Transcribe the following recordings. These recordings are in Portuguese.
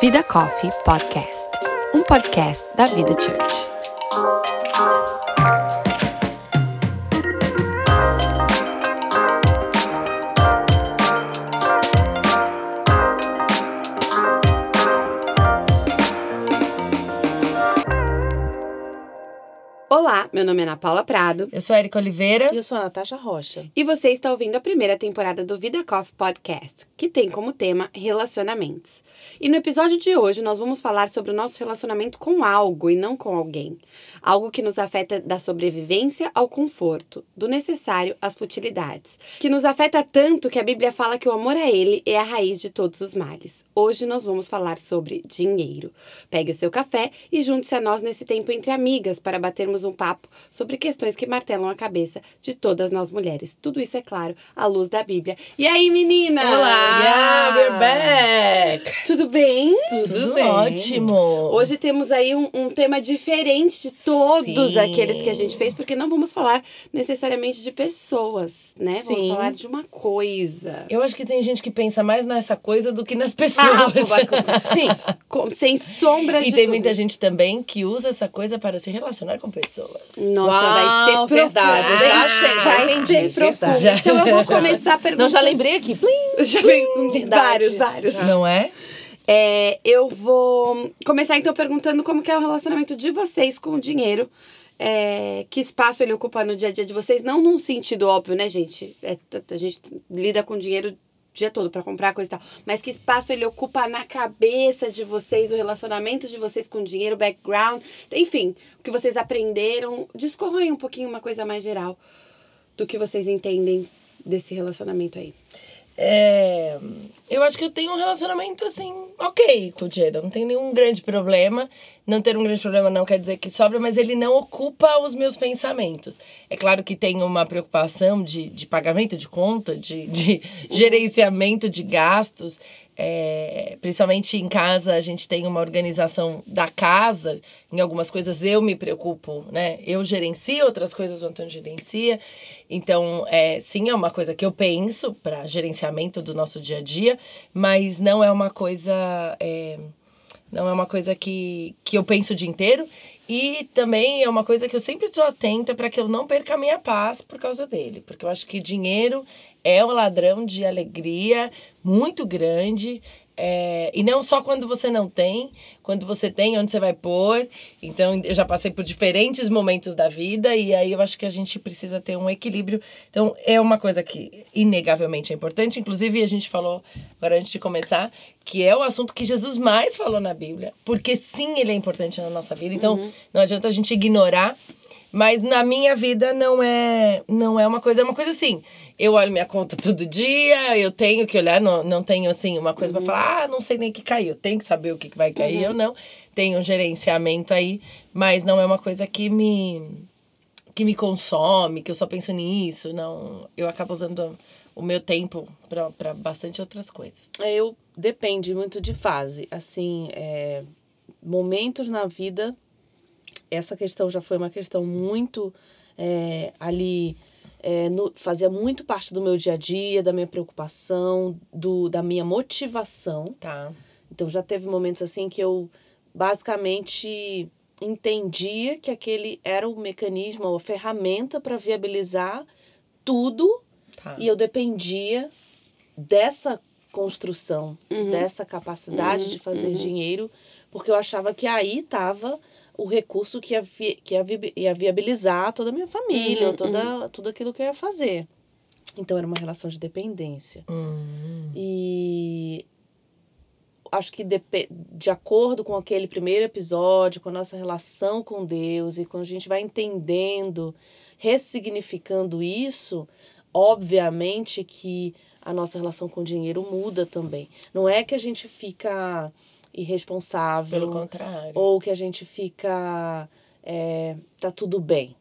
Vida Coffee Podcast, um podcast da Vida Church. Olá, meu nome é Ana Paula Prado. Eu sou a Erika Oliveira. E eu sou a Natasha Rocha. E você está ouvindo a primeira temporada do Vida Coffee Podcast, que tem como tema relacionamentos. E no episódio de hoje nós vamos falar sobre o nosso relacionamento com algo e não com alguém. Algo que nos afeta da sobrevivência ao conforto, do necessário às futilidades. Que nos afeta tanto que a Bíblia fala que o amor a ele é a raiz de todos os males. Hoje nós vamos falar sobre dinheiro. Pegue o seu café e junte-se a nós nesse tempo entre amigas para batermos um papo sobre questões que martelam a cabeça de todas nós mulheres. Tudo isso, é claro, à luz da Bíblia. E aí, menina? Olá! Yeah, we're back! Tudo bem? Tudo bem. Ótimo! Hoje temos aí um tema diferente de todos aqueles que a gente fez, porque não vamos falar necessariamente de pessoas, né? Sim. Vamos falar de uma coisa. Eu acho que tem gente que pensa mais nessa coisa do que nas pessoas. Sim, sem sombra de dúvida. E tem muita gente também que usa essa coisa para se relacionar com pessoas. Nossa, uau, vai ser verdade. Profundo. Já achei, já entendi. Profundo. Já, então eu vou começar a perguntar. Não, já lembrei aqui. Plim, já plim, vários. Não é? Eu vou começar então perguntando como que é o relacionamento de vocês com o dinheiro. Que espaço ele ocupa no dia a dia de vocês? Não num sentido óbvio, né, gente? A gente lida com dinheiro o dia todo pra comprar coisa e tal. Mas que espaço ele ocupa na cabeça de vocês, o relacionamento de vocês com o dinheiro, o background, enfim, o que vocês aprenderam. Discorra aí um pouquinho uma coisa mais geral do que vocês entendem desse relacionamento aí. Eu acho que eu tenho um relacionamento, assim, ok com o dinheiro. Não tenho nenhum grande problema. Não ter um grande problema não quer dizer que sobra, mas ele não ocupa os meus pensamentos. É claro que tem uma preocupação de pagamento de conta, de gerenciamento de gastos. Principalmente em casa, a gente tem uma organização da casa. Em algumas coisas eu me preocupo, né? Eu gerencio, outras coisas o Antônio gerencia. Então, sim, é uma coisa que eu penso para gerenciamento do nosso dia a dia, mas não é uma coisa... Não é uma coisa que eu penso o dia inteiro. E também é uma coisa que eu sempre estou atenta para que eu não perca a minha paz por causa dele. Porque eu acho que dinheiro é um ladrão de alegria muito grande. E não só quando você não tem. Quando você tem, onde você vai pôr. Então, eu já passei por diferentes momentos da vida. E aí, eu acho que a gente precisa ter um equilíbrio. Então, é uma coisa que, inegavelmente, é importante. Inclusive, a gente falou, agora antes de começar, que é o assunto que Jesus mais falou na Bíblia. Porque, sim, ele é importante na nossa vida. Então, não adianta a gente ignorar. Mas, na minha vida, não é uma coisa... É uma coisa assim... Eu olho minha conta todo dia, eu tenho que olhar, não tenho, assim, uma coisa pra falar, não sei nem o que caiu, tenho que saber o que vai cair ou não. Tem um gerenciamento aí, mas não é uma coisa que me consome, que eu só penso nisso, não. Eu acabo usando o meu tempo pra bastante outras coisas. Eu depende muito de fase, assim, momentos na vida, essa questão já foi uma questão muito fazia muito parte do meu dia a dia, da minha preocupação, da minha motivação. Tá. Então, já teve momentos assim que eu basicamente entendia que aquele era o mecanismo, ou a ferramenta para viabilizar tudo. Tá. E eu dependia dessa construção, dessa capacidade de fazer dinheiro, porque eu achava que aí estava o recurso que ia viabilizar toda a minha família, tudo aquilo que eu ia fazer. Então, era uma relação de dependência. E acho que de acordo com aquele primeiro episódio, com a nossa relação com Deus e quando a gente vai entendendo, ressignificando isso, obviamente que a nossa relação com o dinheiro muda também. Não é que a gente fica... irresponsável. Pelo contrário. Ou que a gente fica... tá tudo bem.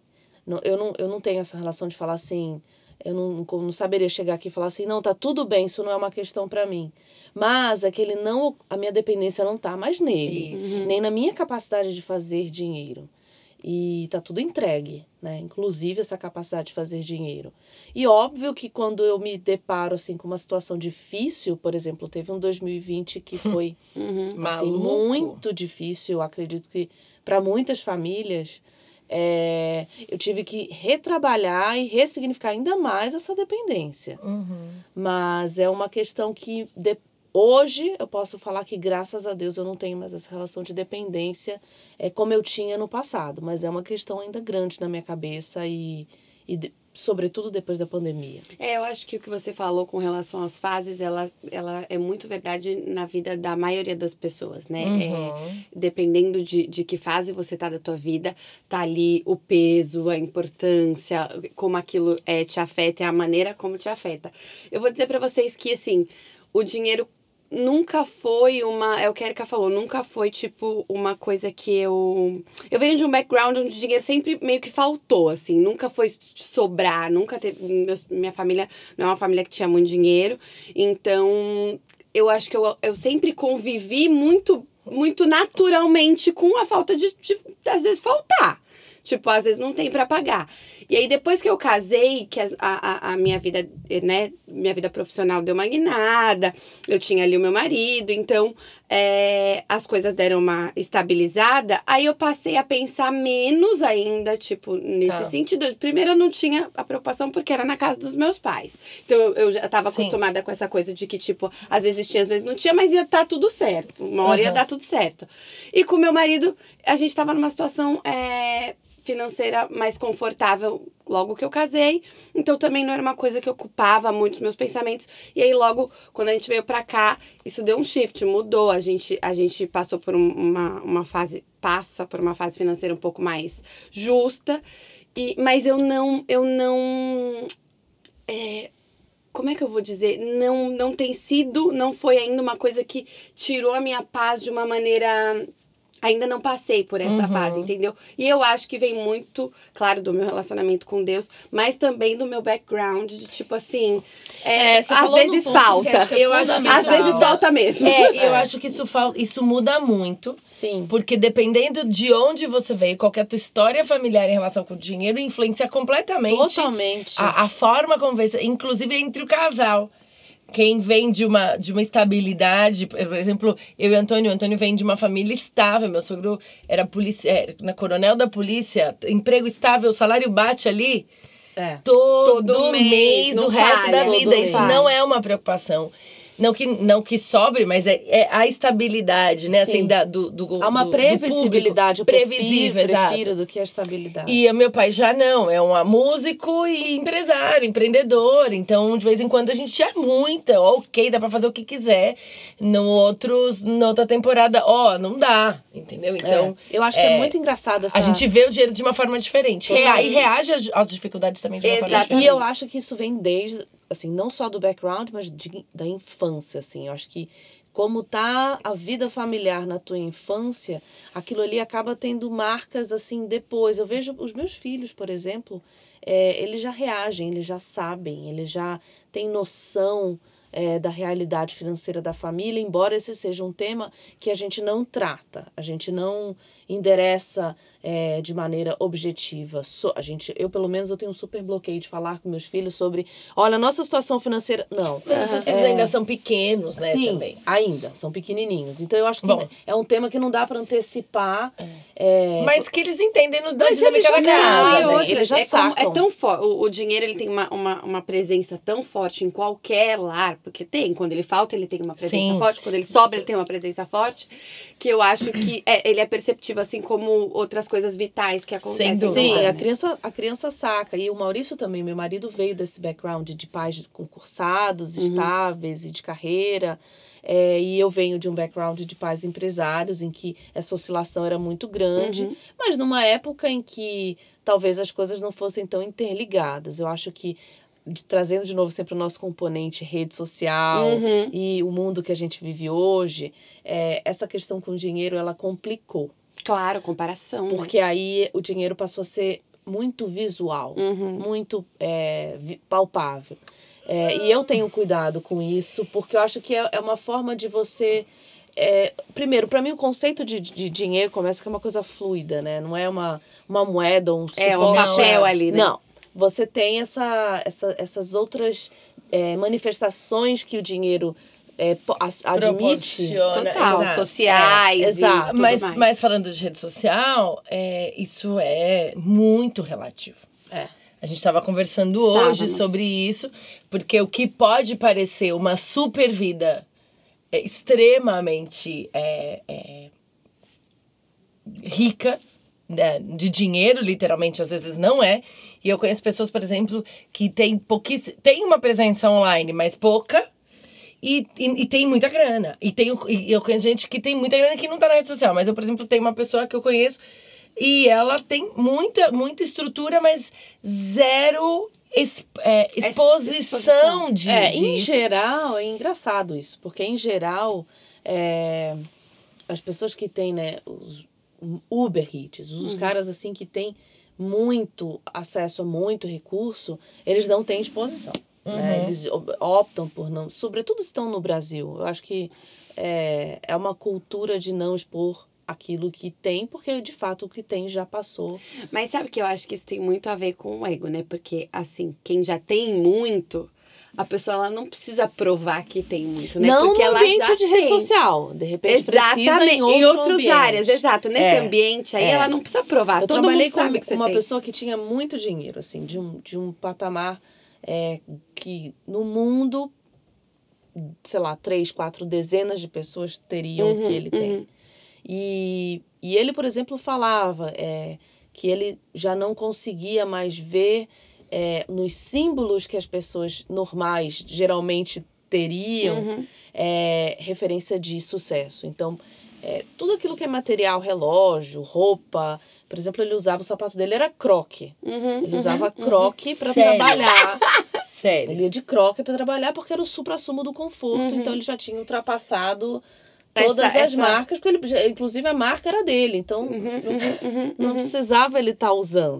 Eu não tenho essa relação de falar assim... Eu não saberia chegar aqui e falar assim... Não, tá tudo bem, isso não é uma questão pra mim. Mas é que ele não... A minha dependência não tá mais nele. Isso. Nem na minha capacidade de fazer dinheiro. E tá tudo entregue, né? Inclusive essa capacidade de fazer dinheiro. E óbvio que quando eu me deparo, assim, com uma situação difícil, por exemplo, teve um 2020 que foi, assim, muito difícil. Eu acredito que para muitas famílias, eu tive que retrabalhar e ressignificar ainda mais essa dependência. Mas é uma questão que hoje eu posso falar que, graças a Deus, eu não tenho mais essa relação de dependência como eu tinha no passado. Mas é uma questão ainda grande na minha cabeça e sobretudo depois da pandemia. Eu acho que o que você falou com relação às fases, ela é muito verdade na vida da maioria das pessoas, né? Dependendo de que fase você tá da tua vida, tá ali o peso, a importância, como aquilo te afeta e a maneira como te afeta. Eu vou dizer pra vocês que, assim, o dinheiro nunca foi uma... É o que a Erika falou, nunca foi, tipo, uma coisa que eu... Eu venho de um background onde o dinheiro sempre meio que faltou, assim. Nunca foi sobrar, nunca teve... Minha família não é uma família que tinha muito dinheiro. Então, eu acho que eu sempre convivi muito naturalmente com a falta de às vezes, faltar. Tipo, às vezes não tem pra pagar. E aí, depois que eu casei, que a minha vida, né? Minha vida profissional deu uma guinada. Eu tinha ali o meu marido. Então, as coisas deram uma estabilizada. Aí, eu passei a pensar menos ainda, tipo, nesse sentido. Primeiro, eu não tinha a preocupação porque era na casa dos meus pais. Então, eu já tava acostumada com essa coisa de que, tipo, às vezes tinha, às vezes não tinha. Mas ia tá tudo certo. Uma hora ia dar tudo certo. E com meu marido, a gente tava numa situação... financeira mais confortável logo que eu casei, então também não era uma coisa que ocupava muito os meus pensamentos. E aí logo, quando a gente veio pra cá, isso deu um shift, mudou. A gente passou por uma fase financeira um pouco mais justa, mas eu não como é que eu vou dizer? Não tem sido, não foi ainda uma coisa que tirou a minha paz de uma maneira... Ainda não passei por essa fase, entendeu? E eu acho que vem muito, claro, do meu relacionamento com Deus, mas também do meu background de, tipo assim, às vezes falta. Eu acho que às vezes falta mesmo. Eu acho que isso muda muito. Sim. Porque dependendo de onde você veio, qualquer tua história familiar em relação com o dinheiro influencia completamente. Totalmente. A forma como vê, inclusive entre o casal. Quem vem de uma estabilidade, por exemplo, eu e o Antônio vem de uma família estável, meu sogro era coronel da polícia, emprego estável, salário bate ali todo mês, o resto da vida, isso não é uma preocupação. Não que sobre, mas é a estabilidade, né? Sim. Assim, há uma previsibilidade. Previsível, exato. Eu prefiro do que a estabilidade. E o meu pai já não. É um músico e empresário, empreendedor. Então, de vez em quando, a gente já dá pra fazer o que quiser. Na outra temporada, não dá. Entendeu? Então... Eu acho que é muito engraçado essa... A gente vê o dinheiro de uma forma diferente. E reage às dificuldades também de uma forma diferente. E eu acho que isso vem desde... Assim, não só do background, mas da infância, assim. Eu acho que como tá a vida familiar na tua infância, aquilo ali acaba tendo marcas, assim, depois. Eu vejo os meus filhos, por exemplo, eles já reagem, eles já sabem, eles já têm noção da realidade financeira da família, embora esse seja um tema que a gente não trata, a gente não endereça de maneira objetiva. Eu, pelo menos, eu tenho um super bloqueio de falar com meus filhos sobre, olha, a nossa situação financeira... Não. Mas os seus filhos ainda são pequenos, né? Sim, também. Ainda, são pequenininhos. Então, eu acho que é um tema que não dá para antecipar. Mas que eles entendem no dinâmica da casa. Eles já sacam. É tão forte. O dinheiro, ele tem uma presença tão forte em qualquer lar, porque tem. Quando ele falta, ele tem uma presença forte. Quando ele sobra, ele tem uma presença forte. Que eu acho que ele é perceptível, assim como outras coisas vitais que acontecem. Sim, né? A criança saca. E o Maurício também, meu marido, veio desse background de pais concursados, estáveis e de carreira. E eu venho de um background de pais empresários, em que essa oscilação era muito grande. Mas numa época em que talvez as coisas não fossem tão interligadas. Eu acho que, trazendo de novo sempre o nosso componente rede social e o mundo que a gente vive hoje, essa questão com o dinheiro, ela complicou. Claro, comparação. Porque aí o dinheiro passou a ser muito visual, muito palpável. E eu tenho cuidado com isso, porque eu acho que é uma forma de você primeiro, para mim o conceito de dinheiro começa que é uma coisa fluida, né? Não é uma moeda ou um suporte. É, um papel ali, né? Não. Você tem essas outras manifestações que o dinheiro admite. Total, exato. Sociais. Exato. Mas falando de rede social, isso é muito relativo. É. A gente estava conversando hoje sobre isso, porque o que pode parecer uma super vida extremamente rica, né, de dinheiro, literalmente, às vezes não é. E eu conheço pessoas, por exemplo, que tem uma presença online, mas pouca, e tem muita grana. E eu conheço gente que tem muita grana que não está na rede social. Mas eu, por exemplo, tenho uma pessoa que eu conheço e ela tem muita estrutura, mas zero exposição de... em geral, é engraçado isso. Porque, em geral, as pessoas que têm, né, os Uber Eats, os caras, assim, que têm muito acesso a muito recurso, eles não têm exposição. Né? Eles optam por não... Sobretudo se estão no Brasil. Eu acho que é uma cultura de não expor aquilo que tem, porque de fato o que tem já passou. Mas sabe que eu acho que isso tem muito a ver com o ego, né? Porque, assim, quem já tem muito, a pessoa ela não precisa provar que tem muito, né? Não, porque no ambiente ela já de rede social. De repente, exatamente, precisa em outras áreas, exato. Nesse ambiente aí, ela não precisa provar. Eu todo trabalhei mundo sabe com que uma tem. Pessoa que tinha muito dinheiro, assim, de um patamar que no mundo, sei lá, 3, 4 dezenas de pessoas teriam o que ele tem. E ele, por exemplo, falava que ele já não conseguia mais ver nos símbolos que as pessoas normais geralmente teriam referência de sucesso. Então, tudo aquilo que é material, relógio, roupa... Por exemplo, ele usava, o sapato dele era croque. Ele usava croque pra trabalhar. Sério? Ele ia de croque pra trabalhar porque era o supra-sumo do conforto. Então, ele já tinha ultrapassado... Todas as marcas, porque ele, inclusive a marca era dele, então não precisava ele estar usando.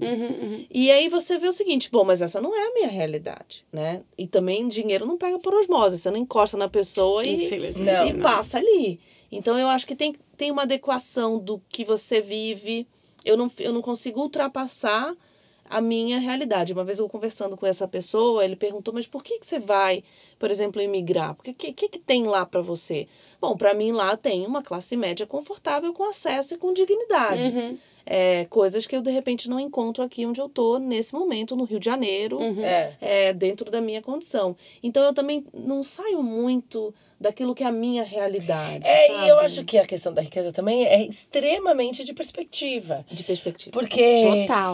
E aí você vê o seguinte, bom, mas essa não é a minha realidade, né? E também dinheiro não pega por osmose, você não encosta na pessoa e passa ali. Então eu acho que tem uma adequação do que você vive, eu não consigo ultrapassar a minha realidade. Uma vez eu conversando com essa pessoa, ele perguntou, mas por que você vai, por exemplo, emigrar? O que tem lá para você? Bom, para mim lá tem uma classe média confortável, com acesso e com dignidade. Coisas que eu, de repente, não encontro aqui onde eu tô nesse momento, no Rio de Janeiro, dentro da minha condição. Então, eu também não saio muito daquilo que é a minha realidade, sabe? E eu acho que a questão da riqueza também é extremamente de perspectiva. De perspectiva. Porque, total.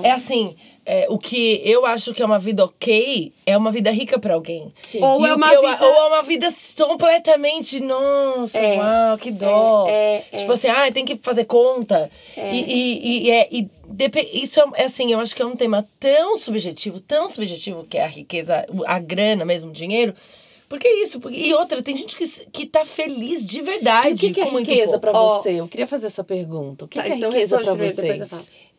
O que eu acho que é uma vida ok, é uma vida rica pra alguém. Sim. Ou, ou é uma vida completamente, nossa, uau, que dó. Tipo assim, tem que fazer conta. Isso é assim, eu acho que é um tema tão subjetivo que é a riqueza, a grana mesmo, o dinheiro. Porque isso, e outra, tem gente que tá feliz de verdade. E o que é riqueza pra você? Eu queria fazer essa pergunta. O que é riqueza pra você?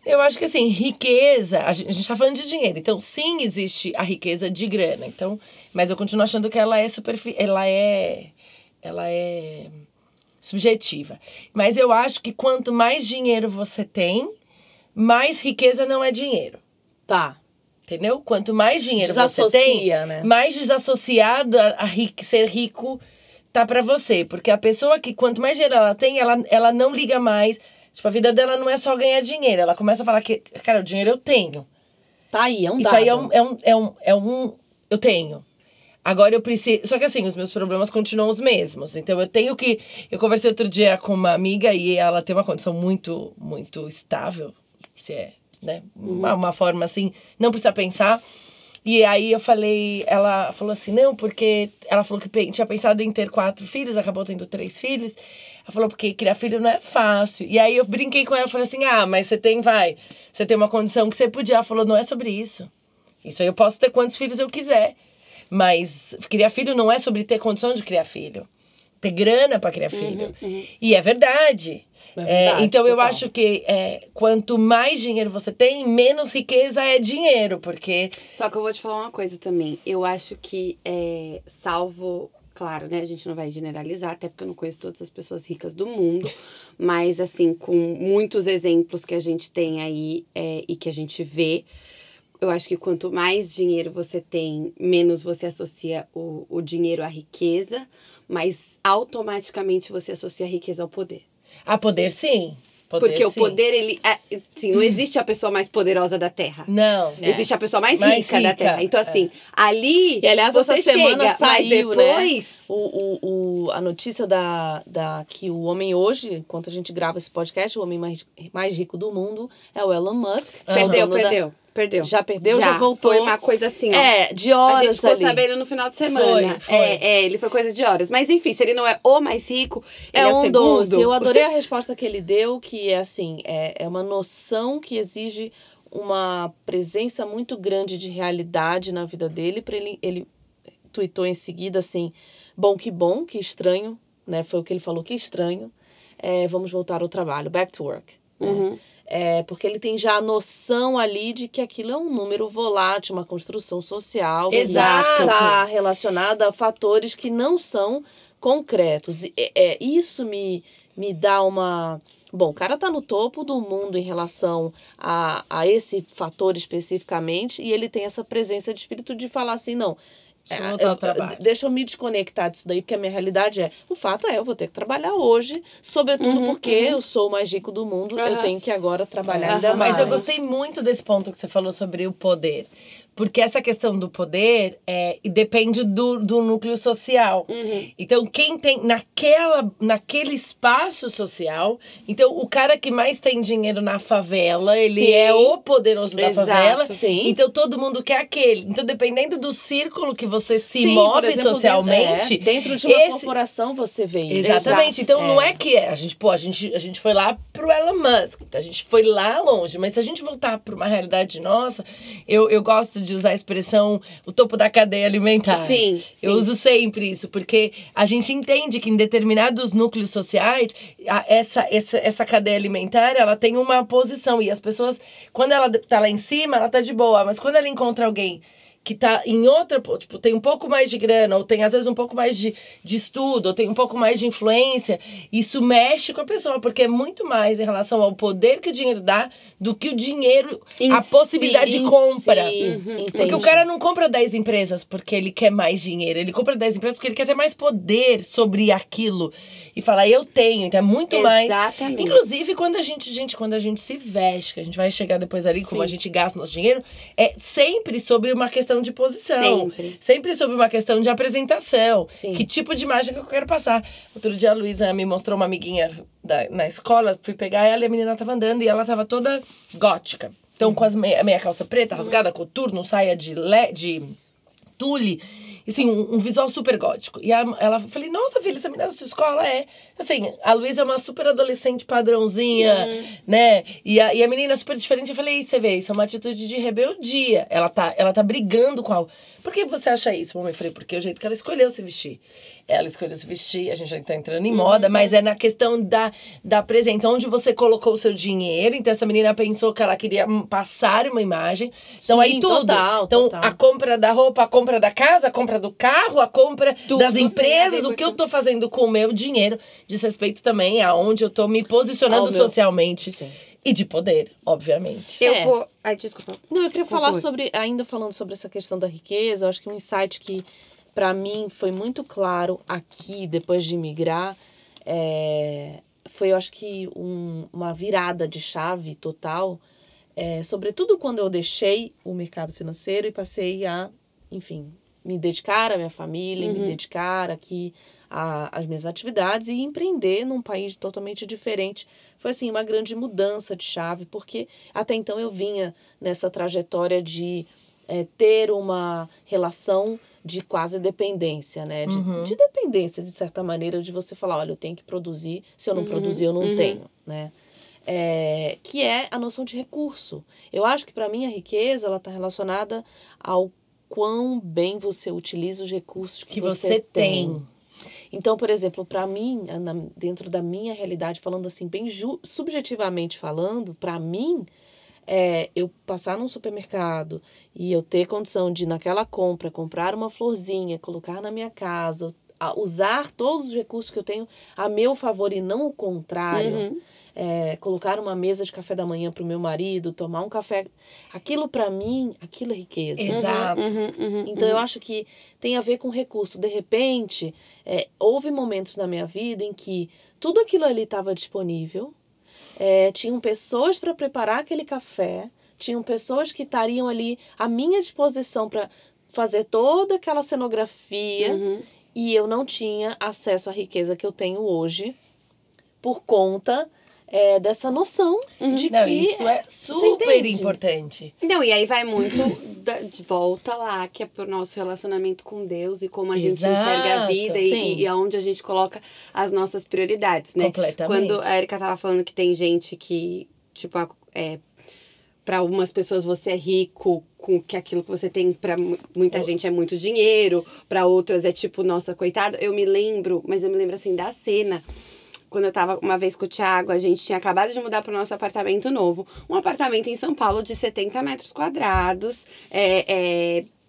Eu acho que, assim, riqueza... A gente tá falando de dinheiro. Então, sim, existe a riqueza de grana. Então, mas eu continuo achando que ela é subjetiva. Mas eu acho que quanto mais dinheiro você tem, mais riqueza não é dinheiro. Tá. Entendeu? Quanto mais dinheiro você tem, né? Mais desassociado ser rico tá pra você. Porque a pessoa que quanto mais dinheiro ela tem, ela não liga mais. Tipo, a vida dela não é só ganhar dinheiro. Ela começa a falar que, cara, o dinheiro eu tenho. Tá aí, é um dado. Isso aí eu tenho. Agora eu preciso... Só que assim, os meus problemas continuam os mesmos. Então eu tenho que... Eu conversei outro dia com uma amiga e ela tem uma condição muito, muito estável. Se é... Né? Uma forma assim, não precisa pensar. E aí eu falei, ela falou assim, não, porque ela falou que tinha pensado em ter 4 filhos, acabou tendo 3 filhos. Ela falou, porque criar filho não é fácil. E aí eu brinquei com ela, falei assim, mas você tem uma condição que você podia. Ela falou, não é sobre isso. Isso aí eu posso ter quantos filhos eu quiser. Mas criar filho não é sobre ter condição de criar filho. Ter grana pra criar filho. E é verdade. Então, total. Eu acho que quanto mais dinheiro você tem, menos riqueza é dinheiro, porque... Só que eu vou te falar uma coisa também. Eu acho que, salvo claro, né? A gente não vai generalizar, até porque eu não conheço todas as pessoas ricas do mundo, mas, assim, com muitos exemplos que a gente tem aí e que a gente vê, eu acho que quanto mais dinheiro você tem, menos você associa o dinheiro à riqueza, mas automaticamente você associa a riqueza ao poder. A poder, sim. Poder, porque sim. O poder, ele... Assim, não existe a pessoa mais poderosa da Terra. Não. Existe a pessoa mais rica da Terra. Então, assim, ali... E, aliás, você essa semana chega, saiu, mas depois... Né? A notícia que o homem hoje, enquanto a gente grava esse podcast, o homem mais rico do mundo é o Elon Musk. Uhum. Perdeu. Já perdeu, já voltou. Foi uma coisa assim, ó. De horas ali. A gente ficou sabendo no final de semana. Foi. Ele foi coisa de horas. Mas enfim, se ele não é o mais rico, ele é o segundo. 12. Eu adorei a resposta que ele deu, que é assim, é uma noção que exige uma presença muito grande de realidade na vida dele. Pra ele tuitou em seguida assim, bom, que estranho, né? Foi o que ele falou, que estranho. Vamos voltar ao trabalho, back to work. Uhum. Né? Porque ele tem já a noção ali de que aquilo é um número volátil, uma construção social. Exato. Está relacionada a fatores que não são concretos. Isso me dá uma... Bom, o cara está no topo do mundo em relação a esse fator especificamente, e ele tem essa presença de espírito de falar assim, não... Deixa eu me desconectar disso daí, porque a minha realidade o fato eu vou ter que trabalhar hoje, sobretudo porque eu sou o mais rico do mundo, eu tenho que agora trabalhar ainda mais. Mas eu gostei muito desse ponto que você falou sobre o poder, porque essa questão do poder depende do núcleo social. Então, quem tem naquele espaço social... Então, o cara que mais tem dinheiro na favela, ele é o poderoso da favela. Sim. Então, todo mundo quer aquele. Então, dependendo do círculo que você se move, por exemplo, socialmente... Dentro de uma corporação você vê isso. Exatamente. Então, não é que... A gente foi lá pro Elon Musk. A gente foi lá longe. Mas se a gente voltar pra uma realidade nossa... Eu gosto de usar a expressão o topo da cadeia alimentar. Sim. Eu uso sempre isso, porque a gente entende que em determinados núcleos sociais, essa cadeia alimentar, ela tem uma posição. E as pessoas, quando ela tá lá em cima, ela tá de boa. Mas quando ela encontra alguém que tá em outra, tipo, tem um pouco mais de grana, ou tem às vezes um pouco mais de estudo, ou tem um pouco mais de influência, isso mexe com a pessoa, porque é muito mais em relação ao poder que o dinheiro dá do que o dinheiro, a possibilidade de compra. Porque o cara não compra 10 empresas porque ele quer mais dinheiro, ele compra 10 empresas porque ele quer ter mais poder sobre aquilo e falar, eu tenho, então é muito mais. Inclusive, quando a gente se veste, que a gente vai chegar depois ali, como a gente gasta nosso dinheiro, é sempre sobre uma questão de posição. Sempre sobre uma questão de apresentação. Sim. Que tipo de imagem que eu quero passar. Outro dia a Luísa me mostrou uma amiguinha na escola, fui pegar ela e a menina tava andando e ela tava toda gótica. Então com a meia calça preta, rasgada, coturno, saia de tule, assim, um visual super gótico. E ela falei, nossa filha, essa menina da sua escola assim, a Luísa é uma super adolescente padrãozinha, né? E a menina é super diferente. Eu falei, você vê, isso é uma atitude de rebeldia. Ela tá brigando com algo. Por que você acha isso, mamãe? Eu falei, porque é o jeito que ela escolheu se vestir. Ela escolheu se vestir, a gente já tá entrando em moda, mas é na questão da presença, onde você colocou o seu dinheiro. Então, essa menina pensou que ela queria passar uma imagem. Então, aí tudo. Total. A compra da roupa, a compra da casa, a compra do carro, a compra tudo das empresas, o que eu tô fazendo com o meu dinheiro, diz respeito também aonde eu tô me posicionando socialmente. Sim. E de poder, obviamente. Eu vou... Ai, desculpa. Não, eu queria falar sobre... Ainda falando sobre essa questão da riqueza, eu acho que um insight que, pra mim, foi muito claro aqui, depois de migrar, foi, eu acho que, uma virada de chave total, sobretudo quando eu deixei o mercado financeiro e passei a, enfim, me dedicar à minha família, me dedicar aqui... as minhas atividades e empreender num país totalmente diferente. Foi assim, uma grande mudança de chave, porque até então eu vinha nessa trajetória de ter uma relação de quase dependência, né? De dependência, de certa maneira, de você falar, olha, eu tenho que produzir, se eu não produzir, eu não tenho, né? Que é a noção de recurso. Eu acho que, para mim, a riqueza, ela está relacionada ao quão bem você utiliza os recursos que você tem. Então, por exemplo, para mim, dentro da minha realidade, falando assim, bem subjetivamente falando, para mim, eu passar num supermercado e eu ter condição de, naquela compra, comprar uma florzinha, colocar na minha casa, a usar todos os recursos que eu tenho a meu favor e não o contrário. Uhum. Colocar uma mesa de café da manhã pro meu marido, tomar um café. Aquilo, pra mim, aquilo é riqueza. Exato. Então, eu acho que tem a ver com recurso. De repente, houve momentos na minha vida em que tudo aquilo ali estava disponível, tinham pessoas para preparar aquele café, tinham pessoas que estariam ali à minha disposição para fazer toda aquela cenografia, e eu não tinha acesso à riqueza que eu tenho hoje por conta... dessa noção de não, que... Isso é super importante. Não, e aí vai muito de volta lá, que é pro nosso relacionamento com Deus e como a gente enxerga a vida e aonde a gente coloca as nossas prioridades, né? Completamente. Quando a Erika tava falando que tem gente que, tipo, para algumas pessoas você é rico, com que aquilo que você tem para muita gente é muito dinheiro, para outras é tipo, nossa, coitada. Eu me lembro assim da cena... Quando eu tava uma vez com o Thiago, a gente tinha acabado de mudar pro nosso apartamento novo. Um apartamento em São Paulo de 70 metros quadrados.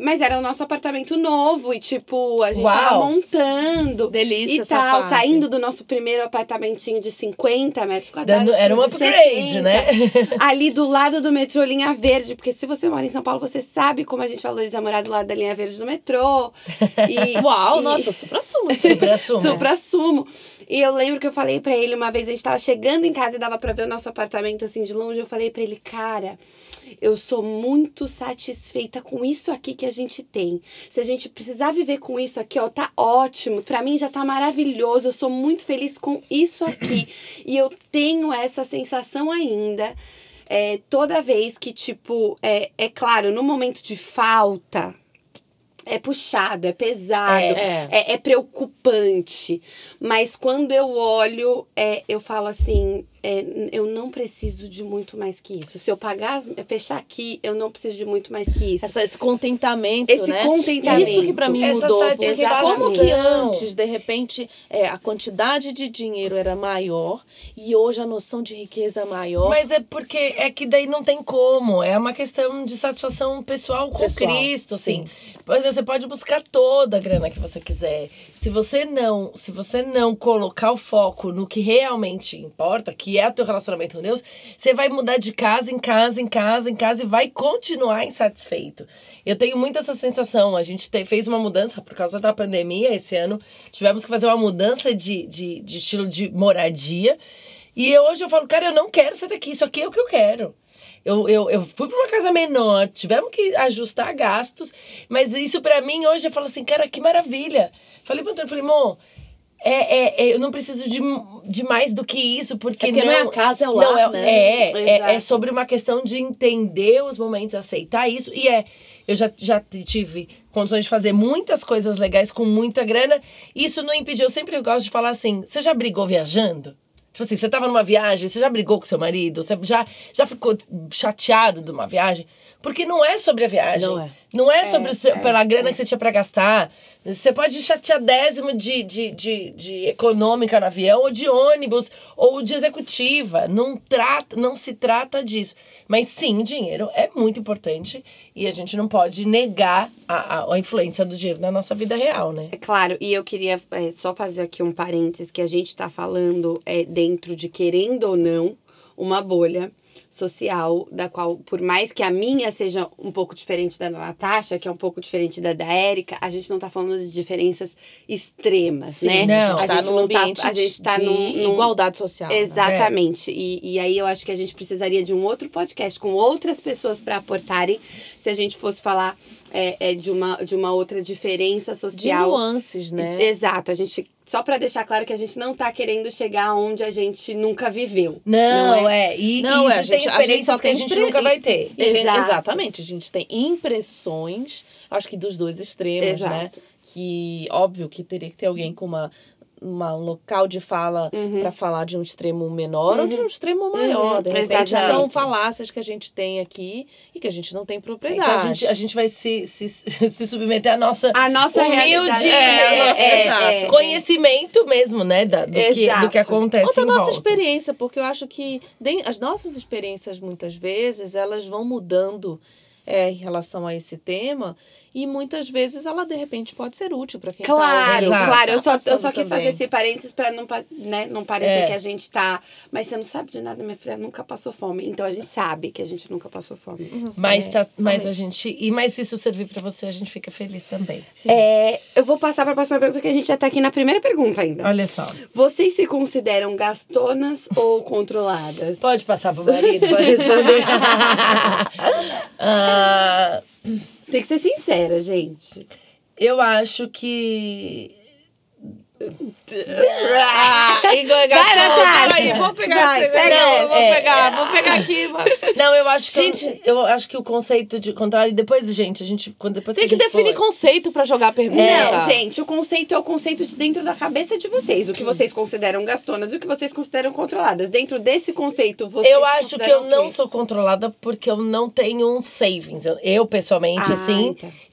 Mas era o nosso apartamento novo e, tipo, a gente tava montando. Delícia, e tal, parte. Saindo do nosso primeiro apartamentinho de 50 metros quadrados. Era um upgrade, né? Ali do lado do metrô Linha Verde, porque se você mora em São Paulo, você sabe como a gente valoriza morar do lado da Linha Verde do metrô. Nossa, supra-sumo. Supra-sumo. E eu lembro que eu falei pra ele uma vez, a gente tava chegando em casa e dava pra ver o nosso apartamento, assim, de longe. Eu falei pra ele, cara, eu sou muito satisfeita com isso aqui que a gente tem. Se a gente precisar viver com isso aqui, ó, tá ótimo. Pra mim já tá maravilhoso. Eu sou muito feliz com isso aqui. E eu tenho essa sensação ainda. Toda vez que, tipo, claro, no momento de falta... É puxado, é pesado, é preocupante. Mas quando eu olho, eu falo assim, eu não preciso de muito mais que isso. Se eu fechar aqui, eu não preciso de muito mais que isso. Esse contentamento, né? Esse contentamento. Isso que pra mim mudou. Como que antes, de repente, a quantidade de dinheiro era maior e hoje a noção de riqueza é maior. Mas é porque é que daí não tem como. É uma questão de satisfação pessoal com Cristo, assim. Você pode buscar toda a grana que você quiser. Se você não colocar o foco no que realmente importa, que é o teu relacionamento com Deus, você vai mudar de casa em casa, em casa, em casa e vai continuar insatisfeito. Eu tenho muito essa sensação. A gente fez uma mudança por causa da pandemia esse ano. Tivemos que fazer uma mudança de estilo de moradia. E hoje eu falo, cara, eu não quero sair daqui. Isso aqui é o que eu quero. Eu fui para uma casa menor, tivemos que ajustar gastos, mas isso para mim hoje, eu falo assim, cara, que maravilha. Falei para o Antônio, falei, amor, eu não preciso de mais do que isso, porque não é a casa, é o lar, não, né? É sobre uma questão de entender os momentos, aceitar isso, e eu já tive condições de fazer muitas coisas legais com muita grana, isso não impediu, eu sempre gosto de falar assim, você já brigou viajando? Tipo assim, você tava numa viagem, você já brigou com seu marido, você já ficou chateado de uma viagem, porque não é sobre a viagem, não é sobre pela grana que você tinha pra gastar. Você pode chatear décimo de econômica no avião, ou de ônibus, ou de executiva. Não se trata disso. Mas sim, dinheiro é muito importante e a gente não pode negar a influência do dinheiro na nossa vida real, né? É claro, e eu queria só fazer aqui um parênteses, que a gente tá falando dentro de, querendo ou não, uma bolha social, da qual, por mais que a minha seja um pouco diferente da Natasha, que é um pouco diferente da Erika, a gente não tá falando de diferenças extremas, sim, né? Não, a gente tá num igualdade social. Exatamente. Né? E aí eu acho que a gente precisaria de um outro podcast com outras pessoas para aportarem, se a gente fosse falar de uma outra diferença social. De nuances, né? Exato. A gente... Só para deixar claro que a gente não tá querendo chegar onde a gente nunca viveu. A gente tem experiências que a gente nunca vai ter. Exatamente, a gente tem impressões, acho que dos dois extremos, né? Que, óbvio, que teria que ter alguém com um local de fala para falar de um extremo menor ou de um extremo maior. De repente são falácias que a gente tem aqui e que a gente não tem propriedade. Então a gente vai se submeter à nossa humilde conhecimento mesmo, né? Do que acontece. Ou da nossa experiência, porque eu acho que as nossas experiências, muitas vezes, elas vão mudando em relação a esse tema. E muitas vezes ela, de repente, pode ser útil para quem está ouvindo. Claro. Eu só quis fazer esse parênteses para não, né, não parecer que a gente está... Mas você não sabe de nada, minha filha nunca passou fome. Então, a gente sabe que a gente nunca passou fome. Uhum. Mas se isso servir para você, a gente fica feliz também. Eu vou passar para a próxima pergunta, que a gente já está aqui na primeira pergunta ainda. Olha só. Vocês se consideram gastonas ou controladas? Pode passar para o marido, pode responder. Tem que ser sincera, gente. Eu acho que... Eu acho que o conceito de contrário. Depois a gente definir conceito pra jogar a pergunta. Não, gente, o conceito é o conceito de dentro da cabeça de vocês. O que vocês consideram gastonas e o que vocês consideram controladas. Dentro desse conceito, vocês... Eu acho que eu não sou controlada porque eu não tenho um savings. Eu pessoalmente,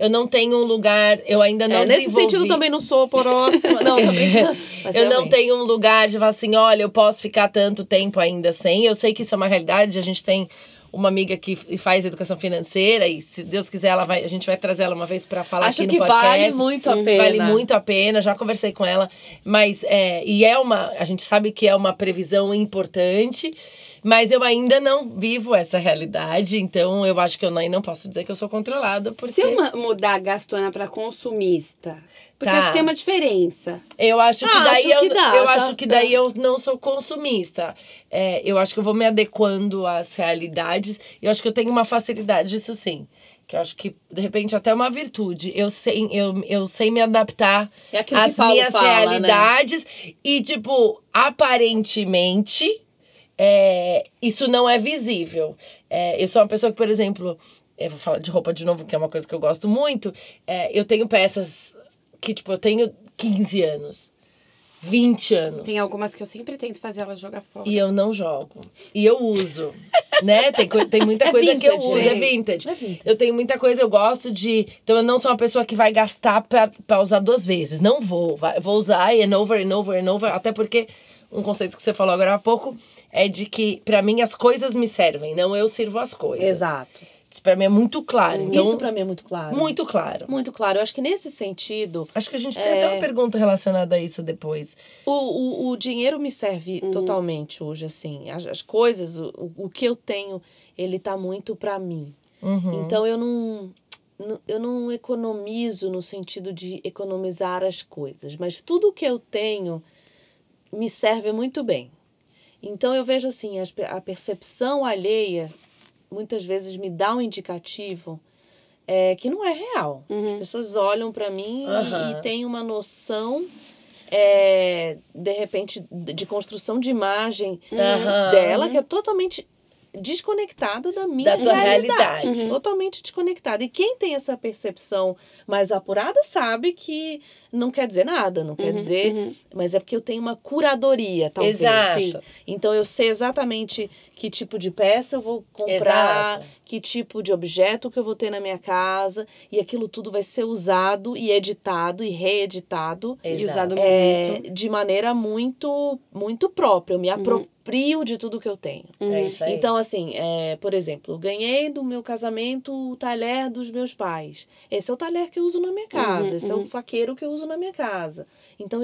eu não tenho um lugar. Eu ainda não desenvolvi. Nesse sentido, também não sou próxima. Não, tô brincando. Eu não tenho um lugar de falar assim, olha, eu posso ficar tanto tempo ainda sem. Eu sei que isso é uma realidade. A gente tem uma amiga que faz educação financeira e, se Deus quiser, a gente vai trazer ela uma vez pra falar aqui no podcast. Acho que vale muito a pena. Vale muito a pena, já conversei com ela. Mas, a gente sabe que é uma previsão importante, mas eu ainda não vivo essa realidade. Então, eu acho que eu não posso dizer que eu sou controlada, porque... Se eu mudar a gastona pra consumista... Porque acho que tem uma diferença. Eu acho que daí eu não sou consumista. Eu acho que eu vou me adequando às realidades. Eu acho que eu tenho uma facilidade, isso sim. Que eu acho que, de repente, até uma virtude. Eu sei me adaptar às minhas realidades. Né? E, aparentemente, isso não é visível. Eu sou uma pessoa que, por exemplo... Eu vou falar de roupa de novo, que é uma coisa que eu gosto muito. Eu tenho peças... Que, eu tenho 15 anos, 20 anos. Tem algumas que eu sempre tento fazer ela jogar fora. E eu não jogo. E eu uso, né? Tem muita coisa vintage, que eu uso, vintage. É vintage. Eu tenho muita coisa, eu gosto de... Então, eu não sou uma pessoa que vai gastar pra usar duas vezes. Não vou. Vou usar and over. Até porque, um conceito que você falou agora há pouco, é de que, pra mim, as coisas me servem. Não eu sirvo as coisas. Exato. Pra mim é muito claro. Então, isso pra mim é muito claro. Muito claro. Muito claro. Eu acho que nesse sentido... Acho que a gente tem até uma pergunta relacionada a isso depois. O dinheiro me serve totalmente hoje, assim. As coisas, o que eu tenho, ele tá muito pra mim. Uhum. Então, eu não economizo no sentido de economizar as coisas. Mas tudo que eu tenho me serve muito bem. Então, eu vejo, assim, a percepção alheia... muitas vezes me dá um indicativo que não é real. Uhum. As pessoas olham pra mim e têm uma noção, de repente, de construção de imagem dela, que é totalmente desconectada da minha realidade. Uhum. Totalmente desconectada. E quem tem essa percepção mais apurada sabe que não quer dizer nada, mas é porque eu tenho uma curadoria, talvez. Exato. Sim. Então, eu sei exatamente que tipo de peça eu vou comprar, exato, que tipo de objeto que eu vou ter na minha casa, e aquilo tudo vai ser usado e editado e reeditado. Exato. E usado muito. De maneira muito, muito própria. Eu me aproprio de tudo que eu tenho. É isso aí. Então, assim, por exemplo, eu ganhei do meu casamento o talher dos meus pais. Esse é o talher que eu uso na minha casa, esse é o faqueiro que eu uso na minha casa. Então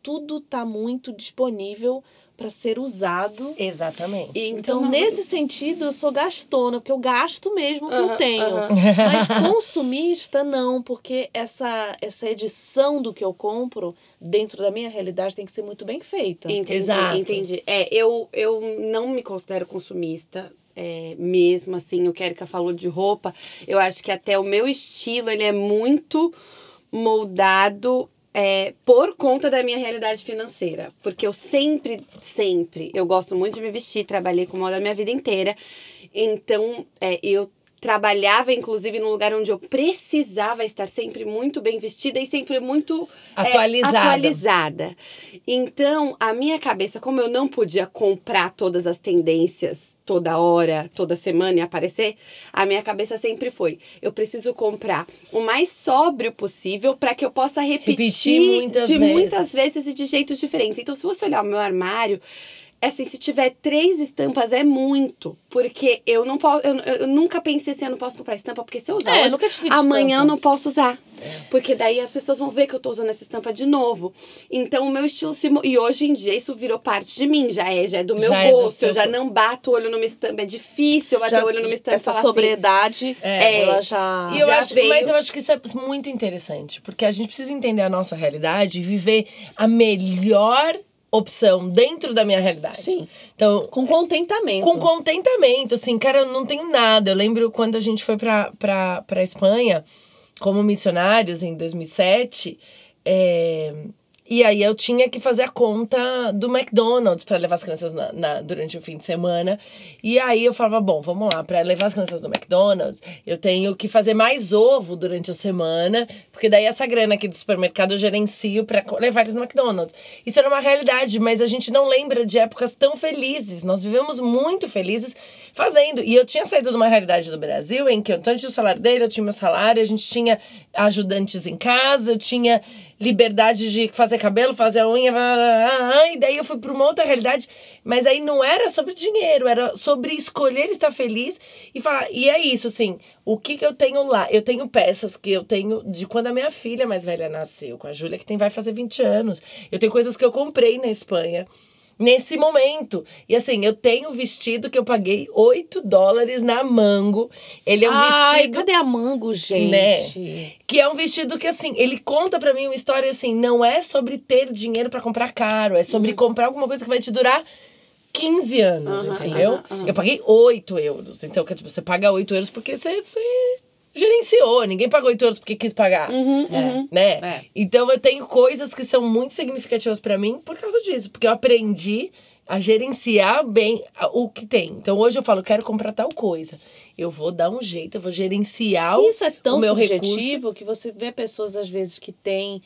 tudo tá muito disponível para ser usado. Exatamente. Então, nesse sentido, eu sou gastona, porque eu gasto mesmo o que eu tenho. Mas consumista, não, porque essa edição do que eu compro dentro da minha realidade tem que ser muito bem feita. Entendi. Exato. Entendi. Eu não me considero consumista. Mesmo assim, o que a Erika falou de roupa, eu acho que até o meu estilo, ele é muito moldado por conta da minha realidade financeira. Porque eu sempre, eu gosto muito de me vestir, trabalhei com moda a minha vida inteira. Então, eu trabalhava, inclusive, num lugar onde eu precisava estar sempre muito bem vestida e sempre muito atualizada. Então, a minha cabeça, como eu não podia comprar todas as tendências toda hora, toda semana e aparecer, a minha cabeça sempre foi: eu preciso comprar o mais sóbrio possível para que eu possa repetir muitas vezes e de jeitos diferentes. Então, se você olhar o meu armário, assim, se tiver 3 estampas é muito, porque eu não posso, eu nunca pensei assim, eu não posso comprar estampa, porque se eu usar hoje, eu nunca tive amanhã eu não posso usar, porque daí as pessoas vão ver que eu tô usando essa estampa de novo. Então o meu estilo se... E hoje em dia isso virou parte de mim, já é do meu gosto, eu já não bato o olho numa estampa, é difícil eu bater o olho numa estampa. Essa sobriedade, ela já... E eu acho, mas eu acho que isso é muito interessante, porque a gente precisa entender a nossa realidade e viver a melhor opção dentro da minha realidade. Sim. Então, com contentamento. Com contentamento, assim, cara, eu não tenho nada. Eu lembro quando a gente foi pra Espanha, como missionários, em 2007, e aí eu tinha que fazer a conta do McDonald's pra levar as crianças durante o fim de semana. E aí eu falava, bom, vamos lá, pra levar as crianças do McDonald's, eu tenho que fazer mais ovo durante a semana, porque daí essa grana aqui do supermercado eu gerencio pra levar eles no McDonald's. Isso era uma realidade, mas a gente não lembra de épocas tão felizes. Nós vivemos muito felizes fazendo. E eu tinha saído de uma realidade do Brasil em que eu tanto tinha o salário dele, eu tinha meu salário, a gente tinha ajudantes em casa, eu tinha liberdade de fazer cabelo, fazer a unha, e daí eu fui para uma outra realidade, mas aí não era sobre dinheiro, era sobre escolher estar feliz e falar, e é isso, assim, o que que eu tenho lá? Eu tenho peças que eu tenho de quando a minha filha mais velha nasceu, com a Júlia, que vai fazer 20 anos, eu tenho coisas que eu comprei na Espanha, nesse momento. E assim, eu tenho um vestido que eu paguei $8 na Mango. Ele é um vestido... Ai, cadê a Mango, gente? Né? Que é um vestido que, assim, ele conta pra mim uma história, assim, não é sobre ter dinheiro pra comprar caro, é sobre comprar alguma coisa que vai te durar 15 anos, entendeu? Eu paguei €8. Então, que, tipo, você paga €8 porque você gerenciou, ninguém pagou €8 porque quis pagar, né? Então eu tenho coisas que são muito significativas pra mim por causa disso, porque eu aprendi a gerenciar bem o que tem. Então hoje eu falo, quero comprar tal coisa, eu vou dar um jeito, eu vou gerenciar o meu recurso. Isso é tão subjetivo que você vê pessoas às vezes que tem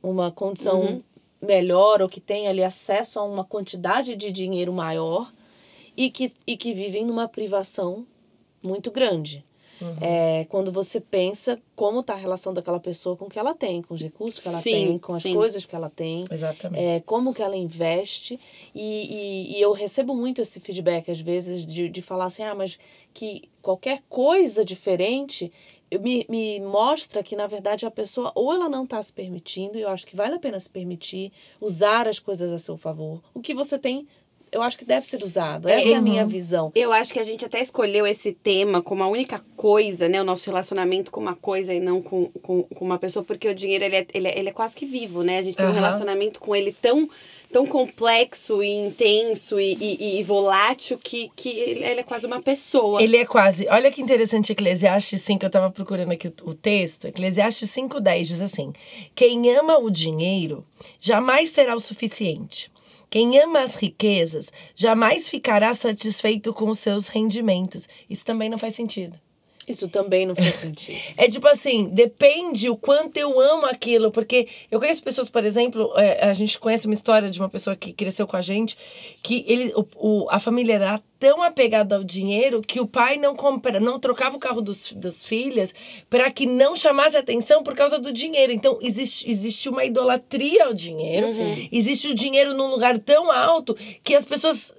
uma condição melhor ou que tem ali acesso a uma quantidade de dinheiro maior e que vivem numa privação muito grande. Quando você pensa como está a relação daquela pessoa com o que ela tem, com os recursos que ela tem, com as coisas que ela tem, como que ela investe. E eu recebo muito esse feedback, às vezes, de falar assim, mas que qualquer coisa diferente me mostra que, na verdade, a pessoa ou ela não está se permitindo, e eu acho que vale a pena se permitir usar as coisas a seu favor. O que você tem, eu acho que deve ser usado. Essa é a minha visão. Eu acho que a gente até escolheu esse tema como a única coisa, né? O nosso relacionamento com uma coisa e não com uma pessoa. Porque o dinheiro, ele é quase que vivo, né? A gente tem um relacionamento com ele tão complexo e intenso e volátil que ele é quase uma pessoa. Ele é quase... Olha que interessante, Eclesiastes 5. Eu tava procurando aqui o texto. Eclesiastes 5:10 diz assim: quem ama o dinheiro jamais terá o suficiente. Quem ama as riquezas jamais ficará satisfeito com os seus rendimentos. Isso também não faz sentido. Isso também não faz sentido. É tipo assim, depende o quanto eu amo aquilo. Porque eu conheço pessoas, por exemplo, a gente conhece uma história de uma pessoa que cresceu com a gente, que a família era tão apegada ao dinheiro que o pai não trocava o carro das filhas para que não chamasse atenção por causa do dinheiro. Então, existe uma idolatria ao dinheiro. Existe o dinheiro num lugar tão alto que as pessoas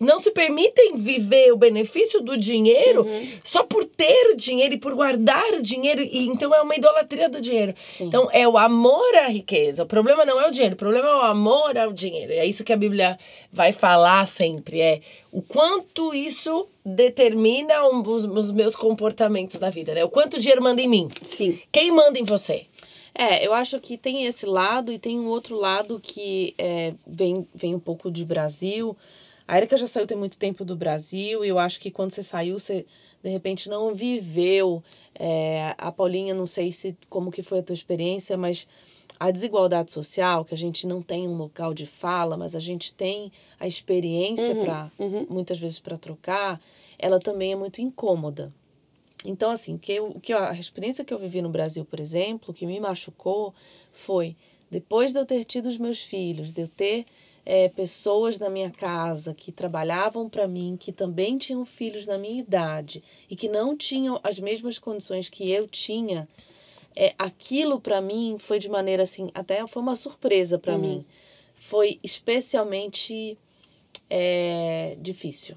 não se permitem viver o benefício do dinheiro só por ter o dinheiro e por guardar o dinheiro. E então é uma idolatria do dinheiro. Sim. Então é o amor à riqueza. O problema não é o dinheiro, o problema é o amor ao dinheiro. É isso que a Bíblia vai falar sempre. É o quanto isso determina os meus comportamentos na vida, né? O quanto o dinheiro manda em mim. Sim. Quem manda em você? Eu acho que tem esse lado e tem um outro lado que vem um pouco de Brasil. A Erika já saiu tem muito tempo do Brasil e eu acho que quando você saiu, você de repente não viveu. A Paulinha, não sei se como que foi a tua experiência, mas a desigualdade social, que a gente não tem um local de fala, mas a gente tem a experiência muitas vezes para trocar, ela também é muito incômoda. Então, assim, a experiência que eu vivi no Brasil, por exemplo, que me machucou foi, depois de eu ter tido os meus filhos, de eu ter... pessoas na minha casa que trabalhavam para mim, que também tinham filhos na minha idade e que não tinham as mesmas condições que eu tinha, aquilo para mim foi de maneira assim, até foi uma surpresa para mim. Foi especialmente é difícil.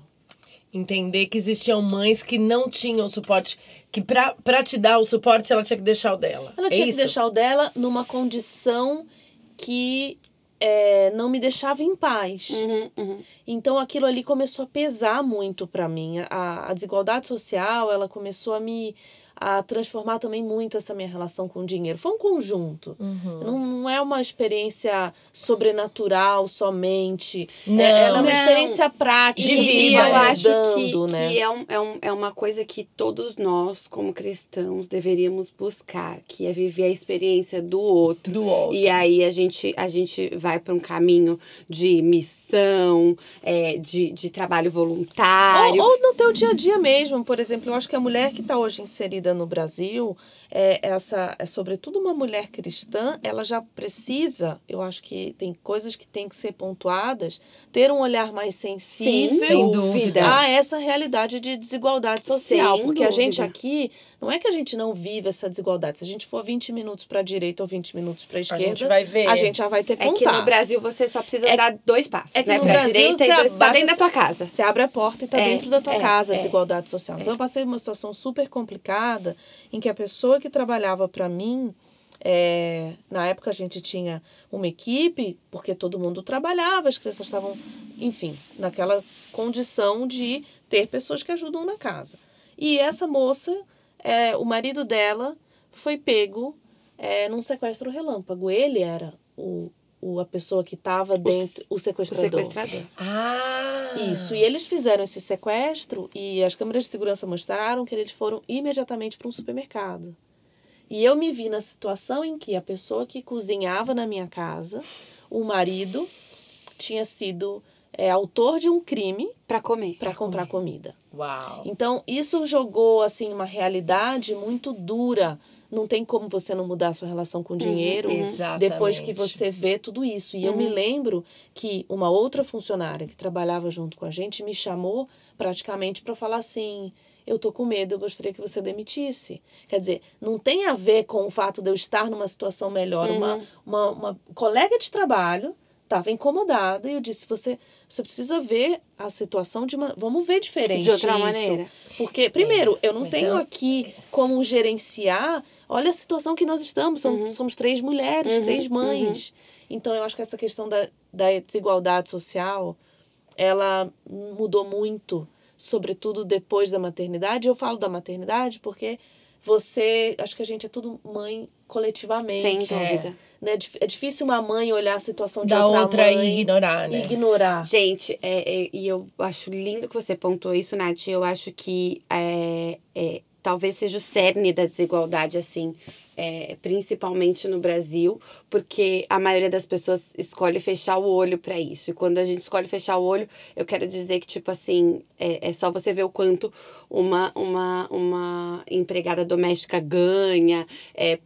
Entender que existiam mães que não tinham suporte, que pra te dar o suporte, ela tinha que deixar o dela. Ela tinha que deixar o dela numa condição que não me deixava em paz. Uhum, uhum. Então, aquilo ali começou a pesar muito pra mim. A desigualdade social, ela começou a transformar também muito essa minha relação com o dinheiro. Foi um conjunto. Uhum. Não é uma experiência sobrenatural somente. Não, ela é uma experiência prática. E eu acho que é uma coisa que todos nós, como cristãos, deveríamos buscar, que é viver a experiência do outro. Do outro. E aí a gente vai para um caminho de missão, de trabalho voluntário. Ou no teu dia a dia mesmo. Por exemplo, eu acho que a mulher que está hoje inserida no Brasil, sobretudo uma mulher cristã, ela já precisa, eu acho que tem coisas que tem que ser pontuadas, ter um olhar mais sensível. Sim, sem dúvida. A essa realidade de desigualdade social, sem porque dúvida. A gente aqui, não é que a gente não vive essa desigualdade, se a gente for 20 minutos para a direita ou 20 minutos para a esquerda, a gente vai ver. A gente já vai ter que contar. É que no Brasil você só precisa dar 2 passos, né? Para a direita e 2 para dentro da tua casa. Você abre a porta e está dentro da tua casa a desigualdade social. Então eu passei uma situação super complicada em que a pessoa que trabalhava para mim, na época a gente tinha uma equipe, porque todo mundo trabalhava, as crianças estavam, enfim, naquela condição de ter pessoas que ajudam na casa. E essa moça, o marido dela foi pego num sequestro relâmpago. Ele era a pessoa que estava dentro, o sequestrador. O sequestrador. Ah! Isso, e eles fizeram esse sequestro e as câmeras de segurança mostraram que eles foram imediatamente para um supermercado. E eu me vi na situação em que a pessoa que cozinhava na minha casa, o marido, tinha sido autor de um crime para comer, para comprar comida. Uau! Então, isso jogou assim uma realidade muito dura. Não tem como você não mudar a sua relação com o dinheiro depois que você vê tudo isso. E eu me lembro que uma outra funcionária que trabalhava junto com a gente me chamou praticamente para falar assim, eu tô com medo, eu gostaria que você demitisse. Quer dizer, não tem a ver com o fato de eu estar numa situação melhor. Uma colega de trabalho estava incomodada e eu disse, você precisa ver a situação vamos ver diferente de outra maneira. Porque, primeiro, eu não tenho aqui como gerenciar. Olha a situação que nós estamos. Somos 3 mulheres, 3 mães. Então, eu acho que essa questão da desigualdade social, ela mudou muito, sobretudo depois da maternidade. Eu falo da maternidade porque acho que a gente é tudo mãe coletivamente. Sem dúvida. Né? É difícil uma mãe olhar a situação da outra mãe e ignorar, né? Gente, e eu acho lindo que você pontuou isso, Nath. Eu acho que talvez seja o cerne da desigualdade, assim, principalmente no Brasil, porque a maioria das pessoas escolhe fechar o olho para isso. E quando a gente escolhe fechar o olho, eu quero dizer que, tipo assim, é só você ver o quanto uma empregada doméstica ganha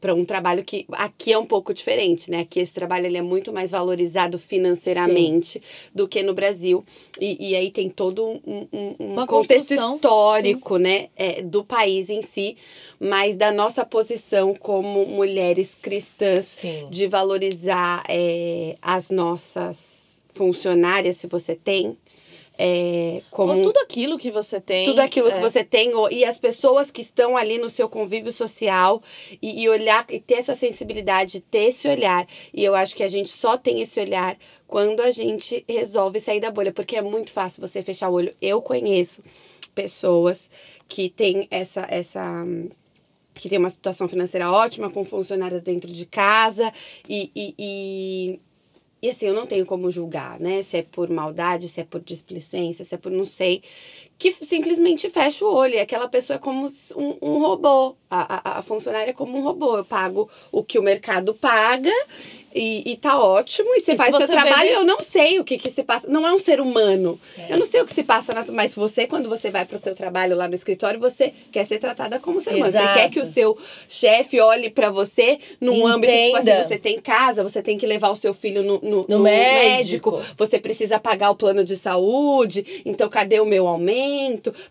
para um trabalho que aqui é um pouco diferente, né? Aqui esse trabalho ele é muito mais valorizado financeiramente do que no Brasil. E aí tem todo um contexto histórico, né? Do país em si, mas da nossa posição como mulheres cristãs, de valorizar as nossas funcionárias, se você tem. Ou tudo aquilo que você tem. Tudo aquilo que você tem. E as pessoas que estão ali no seu convívio social. E olhar, e ter essa sensibilidade, ter esse olhar. E eu acho que a gente só tem esse olhar quando a gente resolve sair da bolha. Porque é muito fácil você fechar o olho. Eu conheço pessoas que têm que tem uma situação financeira ótima, com funcionárias dentro de casa. E assim, eu não tenho como julgar, né? Se é por maldade, se é por displicência, se é por não sei. Que simplesmente fecha o olho. E aquela pessoa é como um robô. A funcionária é como um robô. Eu pago o que o mercado paga e tá ótimo. E você faz seu trabalho e eu não sei o que se passa. Não é um ser humano. Eu não sei o que se passa. Mas você, quando você vai pro seu trabalho lá no escritório, você quer ser tratada como ser humano. Exato. Você quer que o seu chefe olhe pra você num âmbito, tipo assim, você tem casa, você tem que levar o seu filho no médico. Você precisa pagar o plano de saúde. Então, cadê o meu aumento?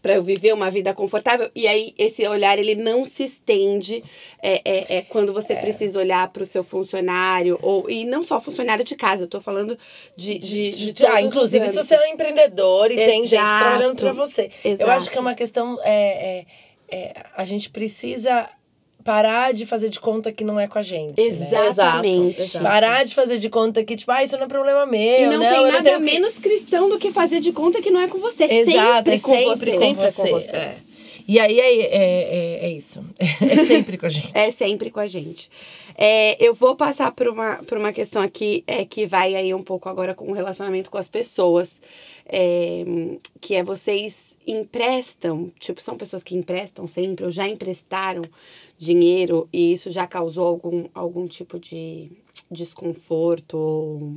Para eu viver uma vida confortável. E aí, esse olhar, ele não se estende quando você precisa olhar para o seu funcionário E não só funcionário de casa, eu tô falando de inclusive se você é um empreendedor e exato, tem gente trabalhando pra você. Exato. Eu acho que é uma questão... a gente precisa... parar de fazer de conta que não é com a gente. Exatamente. Né? Exato. Parar de fazer de conta que, tipo, isso não é problema meu. E não, não tem nada menos cristão do que fazer de conta que não é com você. Exato, sempre com você. É. E aí é isso. É sempre com a gente. É sempre com a gente. Eu vou passar por uma questão aqui que vai aí um pouco agora com o relacionamento com as pessoas. Que é vocês emprestam, tipo, são pessoas que emprestam sempre, ou já emprestaram dinheiro e isso já causou algum tipo de desconforto?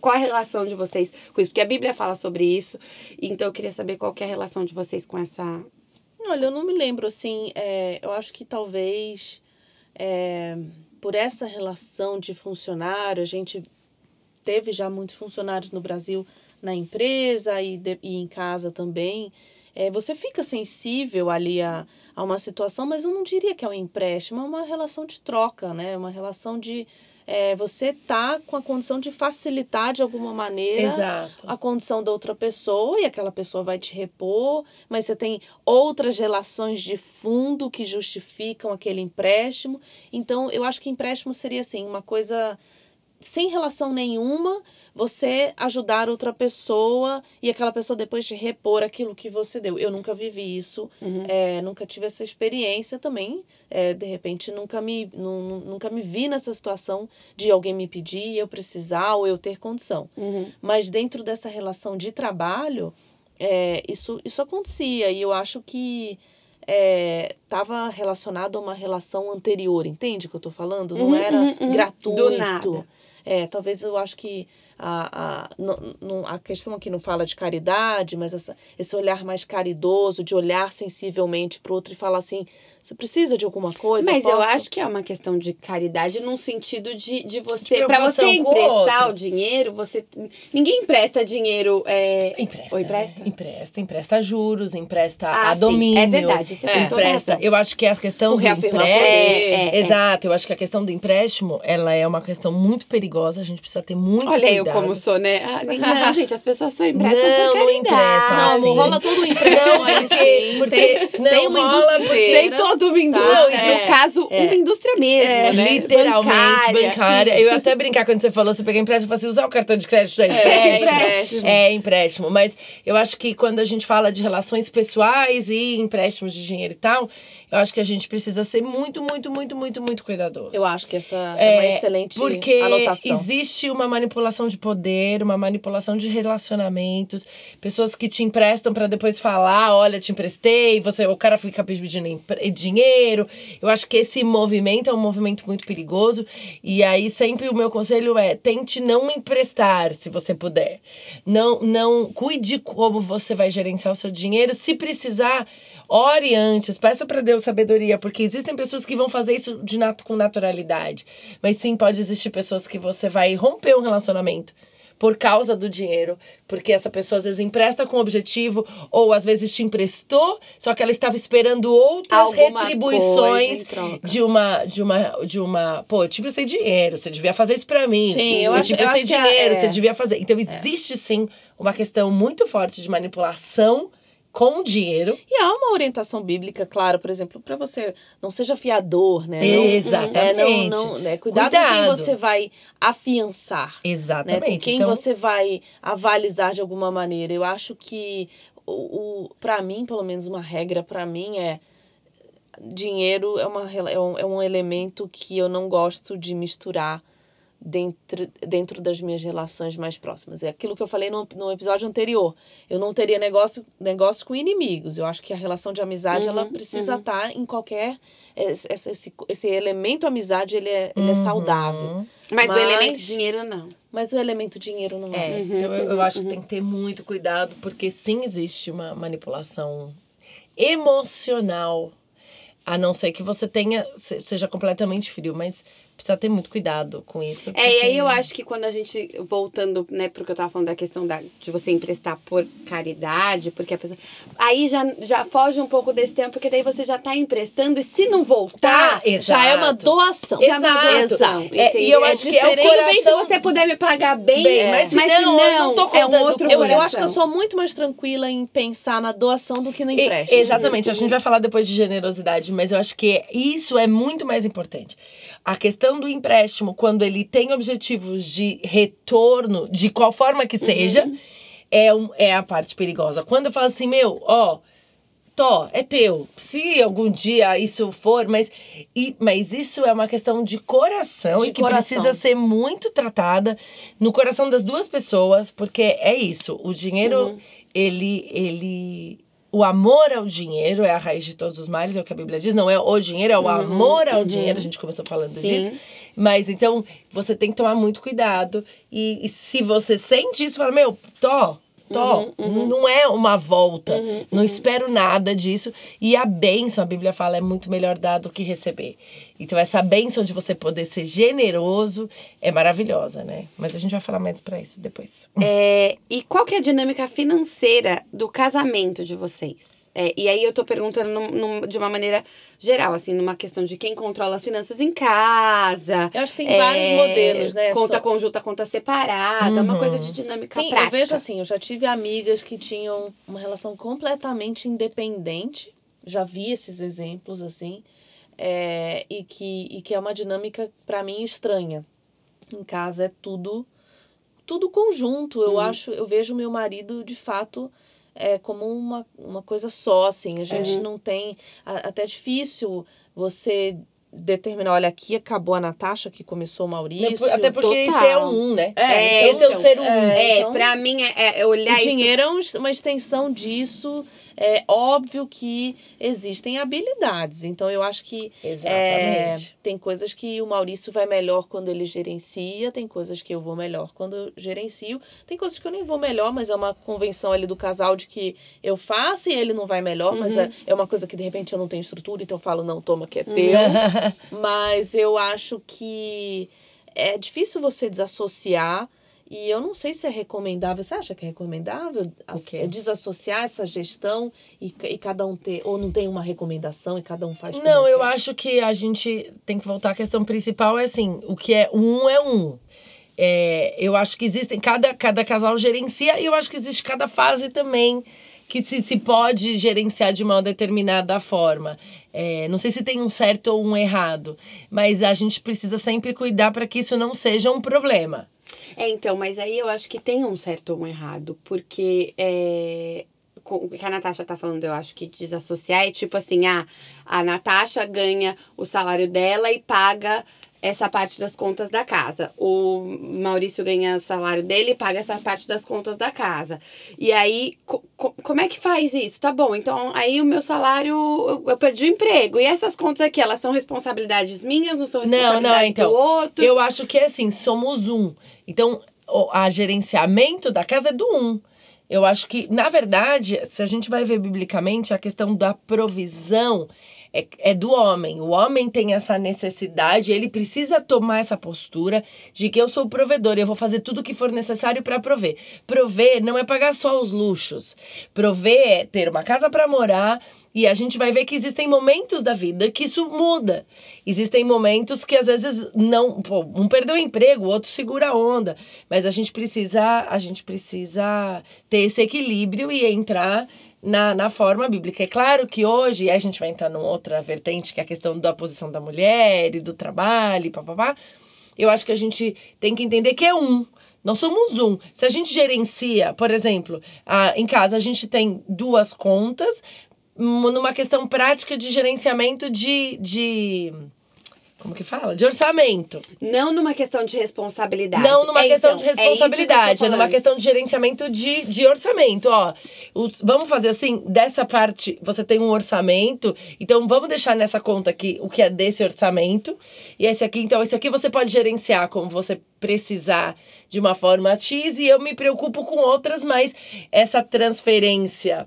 Qual é a relação de vocês com isso? Porque a Bíblia fala sobre isso, então eu queria saber qual que é a relação de vocês com essa... Olha, eu não me lembro, assim, eu acho que talvez por essa relação de funcionário, a gente teve já muitos funcionários no Brasil... na empresa e em casa também, você fica sensível ali a uma situação, mas eu não diria que é um empréstimo, é uma relação de troca, né? Uma relação de você tá com a condição de facilitar de alguma maneira exato, a condição da outra pessoa e aquela pessoa vai te repor, mas você tem outras relações de fundo que justificam aquele empréstimo. Então, eu acho que empréstimo seria assim, uma coisa... sem relação nenhuma, você ajudar outra pessoa e aquela pessoa depois te repor aquilo que você deu. Eu nunca vivi isso, uhum. Nunca tive essa experiência também. De repente, nunca me vi nessa situação de alguém me pedir, eu precisar ou eu ter condição. Uhum. Mas dentro dessa relação de trabalho, isso acontecia. E eu acho que... estava relacionado a uma relação anterior, entende o que eu tô falando? Não era gratuito. Do nada. Talvez eu acho que a questão aqui não fala de caridade, mas esse olhar mais caridoso, de olhar sensivelmente para o outro e falar assim, você precisa de alguma coisa? Mas eu acho que é uma questão de caridade num sentido de você... Para você emprestar o dinheiro, você... Ninguém empresta dinheiro... Empresta juros, empresta a domínio. É verdade, você tem toda razão. Eu acho que a questão do empréstimo... Exato, eu acho que a questão do empréstimo, ela é uma questão muito perigosa, a gente precisa ter muito cuidado. Olha eu como sou, né? Não, gente, as pessoas só emprestam por caridade. Não emprestam. Não, rola todo o empréstimo aí, sim. Porque tem uma indústria inteira... Toda uma indústria, no caso, uma indústria mesmo, né? Literalmente, bancária. Sim. Eu ia até brincar quando você falou, você pega empréstimo e fala assim, usar o cartão de crédito aí. Empréstimo. Empréstimo. Mas eu acho que quando a gente fala de relações pessoais e empréstimos de dinheiro e tal, eu acho que a gente precisa ser muito, muito, muito, muito, muito cuidadoso. Eu acho que essa é uma excelente anotação. Porque existe uma manipulação de poder, uma manipulação de relacionamentos, pessoas que te emprestam pra depois falar, olha, te emprestei, o cara fica pedindo dinheiro. Eu acho que esse movimento é um movimento muito perigoso e aí sempre o meu conselho é tente não emprestar se você puder. Não cuide como você vai gerenciar o seu dinheiro. Se precisar, ore antes, peça para Deus sabedoria, porque existem pessoas que vão fazer isso com naturalidade. Mas sim, pode existir pessoas que você vai romper um relacionamento por causa do dinheiro, porque essa pessoa às vezes empresta com objetivo, ou às vezes te emprestou, só que ela estava esperando outras retribuições de uma... Pô, eu te emprestei dinheiro, você devia fazer isso pra mim. Sim, eu acho que dinheiro, você devia fazer... Então existe sim uma questão muito forte de manipulação com dinheiro. E há uma orientação bíblica, claro, por exemplo, para você não seja fiador, né? Exatamente. Cuidado com quem você vai afiançar. Exatamente. Né? Com quem você vai avalizar de alguma maneira. Eu acho que, para mim, pelo menos uma regra para mim é dinheiro é um elemento que eu não gosto de misturar dentro das minhas relações mais próximas. É aquilo que eu falei no episódio anterior. Eu não teria negócio com inimigos. Eu acho que a relação de amizade, ela precisa estar em qualquer... Esse elemento amizade, ele é saudável. Mas o elemento dinheiro, não. Mas o elemento dinheiro não é. Então, eu acho que tem que ter muito cuidado, porque sim, existe uma manipulação emocional. A não ser que você seja completamente frio, mas... precisa ter muito cuidado com isso. Porque... e aí eu acho que quando a gente, voltando, né, pro que eu tava falando da questão de você emprestar por caridade, porque a pessoa... Aí já foge um pouco desse tempo, porque daí você já tá emprestando e se não voltar, já é uma doação. Exato. Já é uma doação. E eu acho que é o coração... Bem, se você puder me pagar bem, mas não tô contando. É um outro coração. Eu acho que eu sou muito mais tranquila em pensar na doação do que no empréstimo. Exatamente. A gente vai falar depois de generosidade, mas eu acho que isso é muito mais importante. A questão do empréstimo, quando ele tem objetivos de retorno, de qual forma que seja, é a parte perigosa. Quando eu falo assim, é teu. Se algum dia isso for, mas isso é uma questão de coração e que precisa ser muito tratada no coração das duas pessoas, porque é isso. O dinheiro, o amor ao dinheiro é a raiz de todos os males, é o que a Bíblia diz. Não é o dinheiro, é o amor ao dinheiro. A gente começou falando disso. Mas, então, você tem que tomar muito cuidado. E se você sente isso, fala, não é uma volta. Não espero nada disso. E a bênção, a Bíblia fala, é muito melhor dar do que receber. Então, essa bênção de você poder ser generoso é maravilhosa, né? Mas a gente vai falar mais pra isso depois. E qual que é a dinâmica financeira do casamento de vocês? E aí, eu tô perguntando de uma maneira geral, assim, numa questão de quem controla as finanças em casa. Eu acho que tem vários modelos, né? Conta conjunta, conta separada, uma coisa de dinâmica prática. Eu vejo assim, eu já tive amigas que tinham uma relação completamente independente, já vi esses exemplos, assim, e que é uma dinâmica, pra mim, estranha. Em casa é tudo conjunto. Eu vejo meu marido, de fato... como uma coisa só, assim. A gente não tem... Até é difícil você determinar, olha, aqui acabou a Natasha, que começou o Maurício. Até porque isso é um, né? Esse é o ser um. Então, pra mim, olhar isso... O dinheiro é uma extensão disso. É óbvio que existem habilidades. Então, eu acho que... Exatamente. Tem coisas que o Maurício vai melhor quando ele gerencia. Tem coisas que eu vou melhor quando eu gerencio. Tem coisas que eu nem vou melhor, mas é uma convenção ali do casal de que eu faço e ele não vai melhor. Mas é uma coisa que, de repente, eu não tenho estrutura. Então, eu falo, não, toma que é teu. Mas eu acho que é difícil você desassociar. E eu não sei se é recomendável. Você acha que é recomendável desassociar essa gestão e cada um ter... Ou não tem uma recomendação e cada um faz... Não, eu acho que a gente tem que voltar à questão principal. É assim, o que é um é um. Eu acho que existem... Cada casal gerencia e eu acho que existe cada fase também que se pode gerenciar de uma determinada forma. Não sei se tem um certo ou um errado. Mas a gente precisa sempre cuidar para que isso não seja um problema. Então, mas aí eu acho que tem um certo ou um errado, porque o que a Natasha tá falando, eu acho que desassociar é tipo assim, a Natasha ganha o salário dela e paga essa parte das contas da casa. O Maurício ganha o salário dele e paga essa parte das contas da casa. E aí, como é que faz isso? Tá bom, então aí o meu salário, eu perdi o emprego. E essas contas aqui, elas são responsabilidades minhas? Não são responsabilidade do outro? Eu acho que é assim, somos um. Então, o gerenciamento da casa é do um. Eu acho que, na verdade, se a gente vai ver biblicamente, a questão da provisão... É do homem. O homem tem essa necessidade, ele precisa tomar essa postura de que eu sou o provedor e eu vou fazer tudo o que for necessário para prover. Prover não é pagar só os luxos. Prover é ter uma casa para morar. E a gente vai ver que existem momentos da vida que isso muda. Existem momentos que às vezes não... um perdeu o emprego, o outro segura a onda. Mas a gente precisa ter esse equilíbrio e entrar na forma bíblica. É claro que hoje a gente vai entrar numa outra vertente, que é a questão da posição da mulher e do trabalho e papapá. Eu acho que a gente tem que entender que é um. Nós somos um. Se a gente gerencia, por exemplo, em casa a gente tem duas contas... numa questão prática de gerenciamento de... Como que fala? De orçamento. Não numa questão de responsabilidade. Não numa questão de responsabilidade. É numa questão de gerenciamento de orçamento. Vamos fazer assim, dessa parte você tem um orçamento, então vamos deixar nessa conta aqui o que é desse orçamento. E esse aqui, então, esse aqui você pode gerenciar como você precisar de uma forma X e eu me preocupo com outras, mas essa transferência...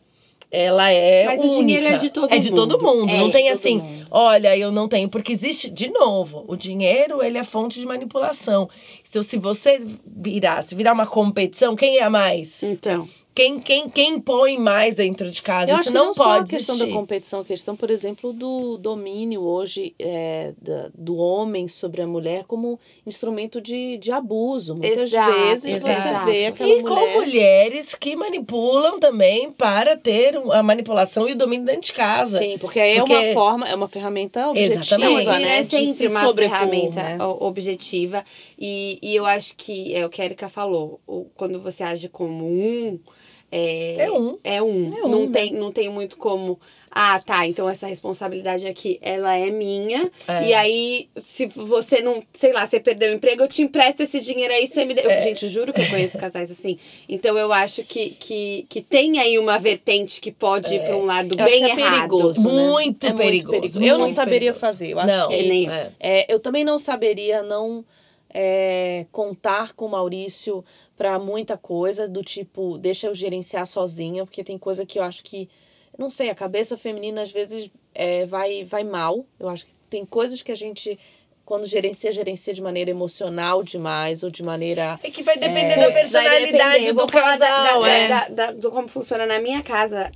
ela é única. Mas o dinheiro é de todo mundo. É de todo mundo. Não tem assim, olha, eu não tenho. Porque existe, de novo, o dinheiro, ele é fonte de manipulação. Então, se você virar uma competição, quem é mais? Então... Quem põe mais dentro de casa? Eu acho que não pode existir. Só a questão da competição, a questão, por exemplo, do domínio hoje do homem sobre a mulher como instrumento de abuso. Muitas vezes você vê aquela mulher... E com mulheres que manipulam também para ter a manipulação e o domínio dentro de casa. Sim, porque aí é uma forma, é uma ferramenta objetiva, né? É sempre uma ferramenta objetiva. E eu acho que é o que a Erika falou, quando você age como um... É um. Não tem muito como... Ah, tá, então essa responsabilidade aqui, ela é minha. É. E aí, se você não... Sei lá, você perdeu o emprego, eu te empresto esse dinheiro aí, você me... Gente, juro que eu conheço casais assim. Então, eu acho que tem aí uma vertente que pode ir para um lado bem errado. Perigoso, né? Muito perigoso. Eu não saberia fazer. Eu acho que... Nem. Eu também não saberia não... contar com o Maurício para muita coisa, do tipo, deixa eu gerenciar sozinha, porque tem coisa que eu acho que, não sei, a cabeça feminina às vezes vai mal. Eu acho que tem coisas que a gente, quando gerencia de maneira emocional demais, ou de maneira... É que vai depender da personalidade do casal. Do como funciona na minha casa,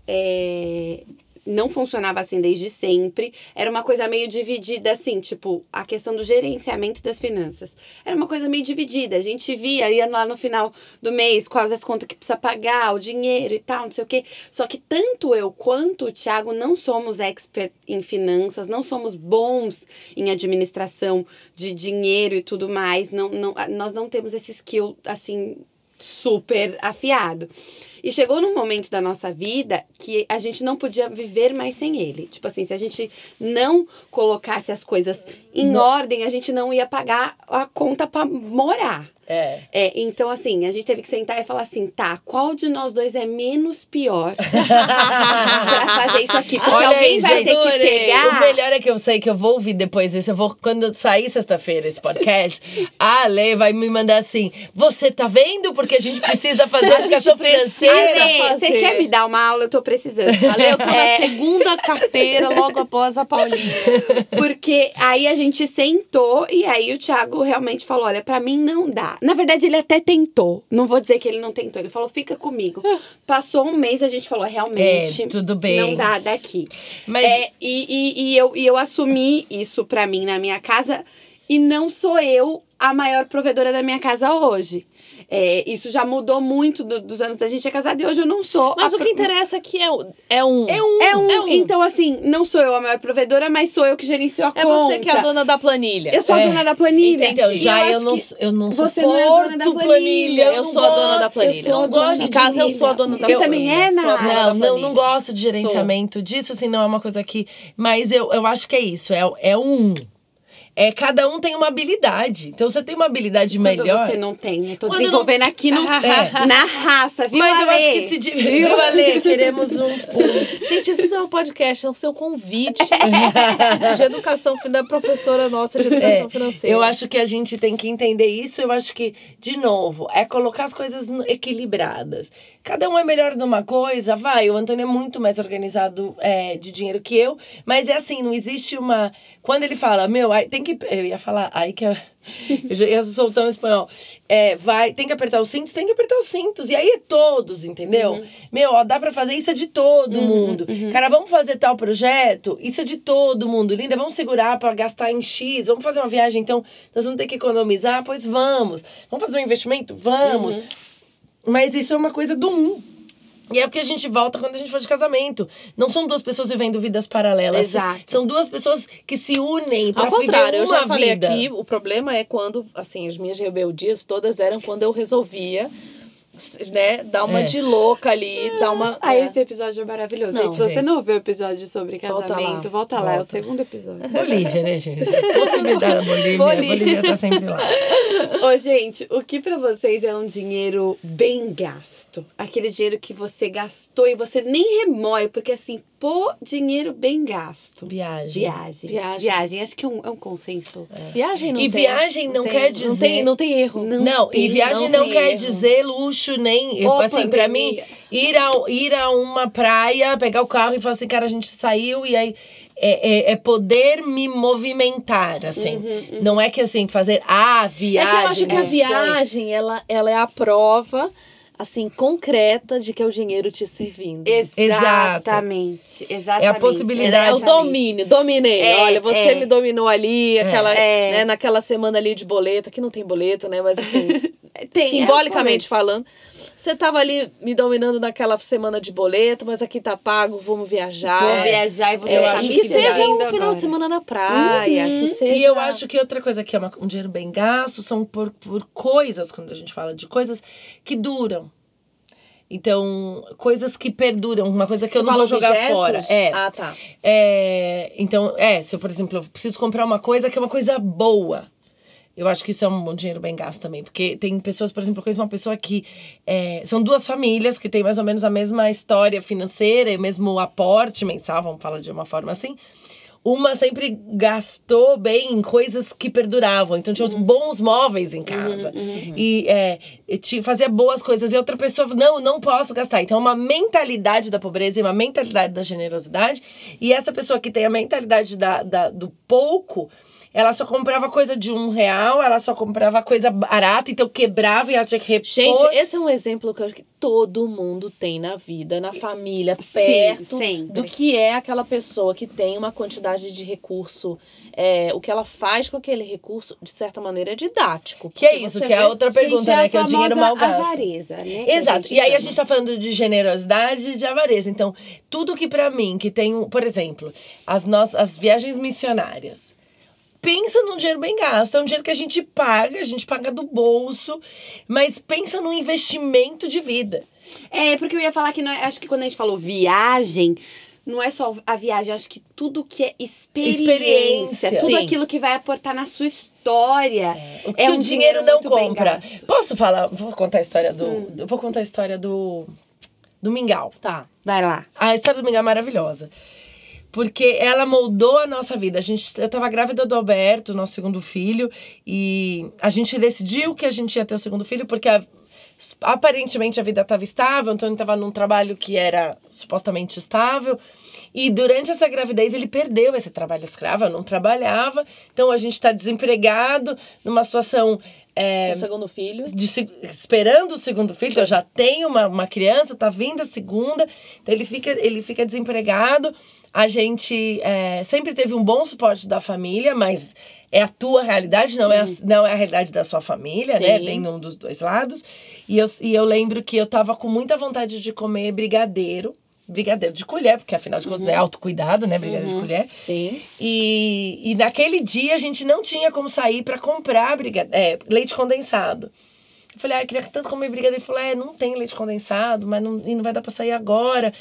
não funcionava assim desde sempre. Era uma coisa meio dividida, assim, tipo, a questão do gerenciamento das finanças. Era uma coisa meio dividida. A gente via, ia lá no final do mês, quais as contas que precisa pagar, o dinheiro e tal, não sei o quê. Só que tanto eu quanto o Thiago não somos expert em finanças, não somos bons em administração de dinheiro e tudo mais. Nós não temos esse skill, assim... super afiado. E chegou num momento da nossa vida que a gente não podia viver mais sem ele. Tipo assim, se a gente não colocasse as coisas em ordem, a gente não ia pagar a conta pra morar. Então, assim, a gente teve que sentar e falar assim, tá, qual de nós dois é menos pior pra fazer isso aqui? Porque olha, alguém aí, vai ter que pegar. O melhor é que eu sei que eu vou ouvir depois isso. Quando eu sair sexta-feira esse podcast, a Ale vai me mandar assim, você tá vendo? Porque a gente precisa fazer educação financeira. Ale, você quer me dar uma aula? Eu tô precisando. Ale, eu tô na segunda carteira, logo após a Paulinha. Porque aí a gente sentou e aí o Thiago realmente falou, olha, pra mim não dá. Na verdade, ele até tentou. Não vou dizer que ele não tentou. Ele falou, fica comigo. Passou um mês, a gente falou, realmente... tudo bem. Não dá daqui. Mas... eu assumi isso pra mim na minha casa. E não sou eu a maior provedora da minha casa hoje. Isso já mudou muito dos anos da gente é casada e hoje eu não sou. Mas o que interessa é que é um. Então, assim, não sou eu a maior provedora, mas sou eu que gerencio a conta. É você que é a dona da planilha. Eu sou a dona da planilha. Então, já eu não sou. Você não é a dona da planilha. Eu sou a dona da planilha. Eu não gosto de casa, eu sou a dona da planilha. Você também é, Nath? Não gosto de gerenciamento disso, assim, não é uma coisa que... Mas eu acho que é isso, cada um tem uma habilidade. Então, você tem uma habilidade melhor... Quando você não tem. Eu tô desenvolvendo aqui na raça, viu, mas Ale? Mas eu acho que se dividiu, viu, Ale? Queremos um... Gente, isso não é um podcast, é um seu convite de educação da professora nossa de educação financeira. Eu acho que a gente tem que entender isso. Eu acho que, de novo, é colocar as coisas equilibradas. Cada um é melhor numa coisa, vai. O Antônio é muito mais organizado de dinheiro que eu. Mas é assim, não existe uma... Quando ele fala, tem que... Eu ia falar, aí que eu já ia soltar um espanhol. Tem que apertar os cintos, E aí é todos, entendeu? Uhum. Dá pra fazer, isso é de todo mundo. Uhum. Cara, vamos fazer tal projeto, isso é de todo mundo. Linda, vamos segurar pra gastar em X, vamos fazer uma viagem, então nós vamos ter que economizar, pois vamos. Vamos fazer um investimento? Vamos. Uhum. Mas isso é uma coisa do mundo. E é o que a gente volta quando a gente fala de casamento. Não são duas pessoas vivendo vidas paralelas. Exato. São duas pessoas que se unem para viver uma vida. Ao contrário, eu já falei aqui, o problema é quando, assim, as minhas rebeldias todas eram quando eu resolvia, né, dar uma de louca ali, dar uma... Aí esse episódio é maravilhoso. Não, gente, se você não ouviu o episódio sobre casamento, volta lá. É o segundo episódio. Bolívia, né, gente? Possibilidade da Bolívia. Bolívia tá sempre lá. Ô, gente, o que pra vocês é um dinheiro bem gasto? Aquele dinheiro que você gastou e você nem remói, porque assim, dinheiro bem gasto. Viagem. Acho que é um consenso. Viagem não quer dizer... Não tem erro. E viagem não quer dizer luxo. acho nem... Opa, assim, pra mim, ir a uma praia, pegar o carro e falar assim, cara, a gente saiu e aí... É poder me movimentar, assim. Uhum. Não é que, assim, fazer a viagem. É que eu acho que a viagem, ela é a prova... assim, concreta de que é o dinheiro te servindo. Exatamente. Exatamente. É a possibilidade. É o domínio. Dominei. Olha, você me dominou ali, aquela, né, naquela semana ali de boleto. Aqui não tem boleto, né? Mas assim, tem, simbolicamente falando. Você tava ali me dominando naquela semana de boleto, mas aqui tá pago, vamos viajar. Vou viajar e você tá me que seja um final agora. De semana na praia, que seja... E eu acho que outra coisa que é um dinheiro bem gasto são por coisas, quando a gente fala de coisas que duram. Então, coisas que perduram, uma coisa que você eu não vou jogar objetos? Fora. Ah, tá. Então, se eu, por exemplo, eu preciso comprar uma coisa que é uma coisa boa. Eu acho que isso é um bom dinheiro bem gasto também. Porque tem pessoas, por exemplo, eu conheço uma pessoa que... são duas famílias que têm mais ou menos a mesma história financeira e o mesmo aporte mensal, vamos falar de uma forma assim. Uma sempre gastou bem em coisas que perduravam. Então, tinha bons móveis em casa. Uhum. E fazia boas coisas. E outra pessoa, não posso gastar. Então, é uma mentalidade da pobreza e uma mentalidade da generosidade. E essa pessoa que tem a mentalidade do pouco... Ela só comprava coisa de R$1, ela só comprava coisa barata, então quebrava e ela tinha que repor. Gente, esse é um exemplo que eu acho que todo mundo tem na vida, na família, perto do que é aquela pessoa que tem uma quantidade de recurso. O que ela faz com aquele recurso, de certa maneira, é didático. Que é isso, que é a outra pergunta, gente, né? Que é o dinheiro mal gasto. Avareza, né? Exato. E aí a gente tá falando de generosidade e de avareza. Então, tudo que pra mim, que tem, por exemplo, as viagens missionárias. Pensa num dinheiro bem gasto, é um dinheiro que a gente paga do bolso, mas pensa num investimento de vida. Porque eu ia falar que, acho que quando a gente falou viagem, não é só a viagem, acho que tudo que é experiência tudo aquilo que vai aportar na sua história. O que o dinheiro não compra. Posso falar, vou contar a história do mingau. Tá, vai lá. A história do mingau é maravilhosa. Porque ela moldou a nossa vida. Eu tava grávida do Alberto, nosso segundo filho. E a gente decidiu que a gente ia ter o segundo filho. Porque aparentemente a vida tava estável. O Antônio tava num trabalho que era supostamente estável. E durante essa gravidez ele perdeu esse trabalho escravo. Não trabalhava. Então a gente tá desempregado. Numa situação... o segundo filho. Esperando o segundo filho. Então já tem uma criança. Tá vindo a segunda. Então ele fica desempregado. A gente sempre teve um bom suporte da família, mas é a tua realidade, não é a realidade da sua família, né? Nem num dos dois lados. E eu lembro que eu tava com muita vontade de comer brigadeiro. Brigadeiro de colher, porque afinal de contas é autocuidado, né? Brigadeiro de colher. Sim. E naquele dia a gente não tinha como sair pra comprar leite condensado. Eu falei, eu queria tanto comer brigadeiro. Ele falou, não tem leite condensado, mas não vai dar pra sair agora.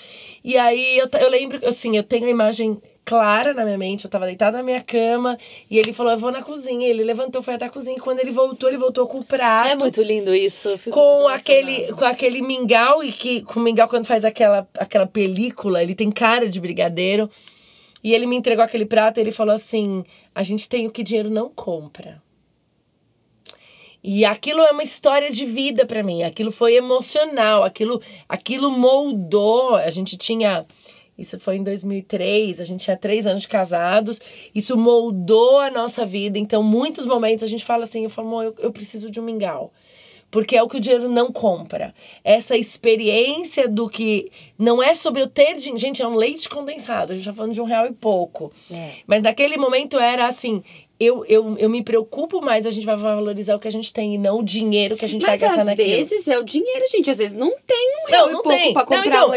E aí, eu lembro, assim, eu tenho a imagem clara na minha mente. Eu tava deitada na minha cama e ele falou, eu vou na cozinha. Ele levantou, foi até a cozinha. E quando ele voltou com o prato. É muito lindo isso. Eu fico com aquele mingau. E que com o mingau, quando faz aquela película, ele tem cara de brigadeiro. E ele me entregou aquele prato e ele falou assim, a gente tem o que dinheiro não compra. E aquilo é uma história de vida pra mim. Aquilo foi emocional. Aquilo moldou. A gente tinha... Isso foi em 2003. A gente tinha 3 anos de casados. Isso moldou a nossa vida. Então, muitos momentos a gente fala assim... Eu preciso de um mingau. Porque é o que o dinheiro não compra. Essa experiência do que... Não é sobre eu ter dinheiro. Gente, é um leite condensado. A gente tá falando de R$1,00 e pouco. Mas naquele momento era assim... Eu me preocupo mais, a gente vai valorizar o que a gente tem e não o dinheiro que a gente vai gastar naquilo. Mas às vezes é o dinheiro, gente. Às vezes não tem R$1,00 e pouco pra comprar um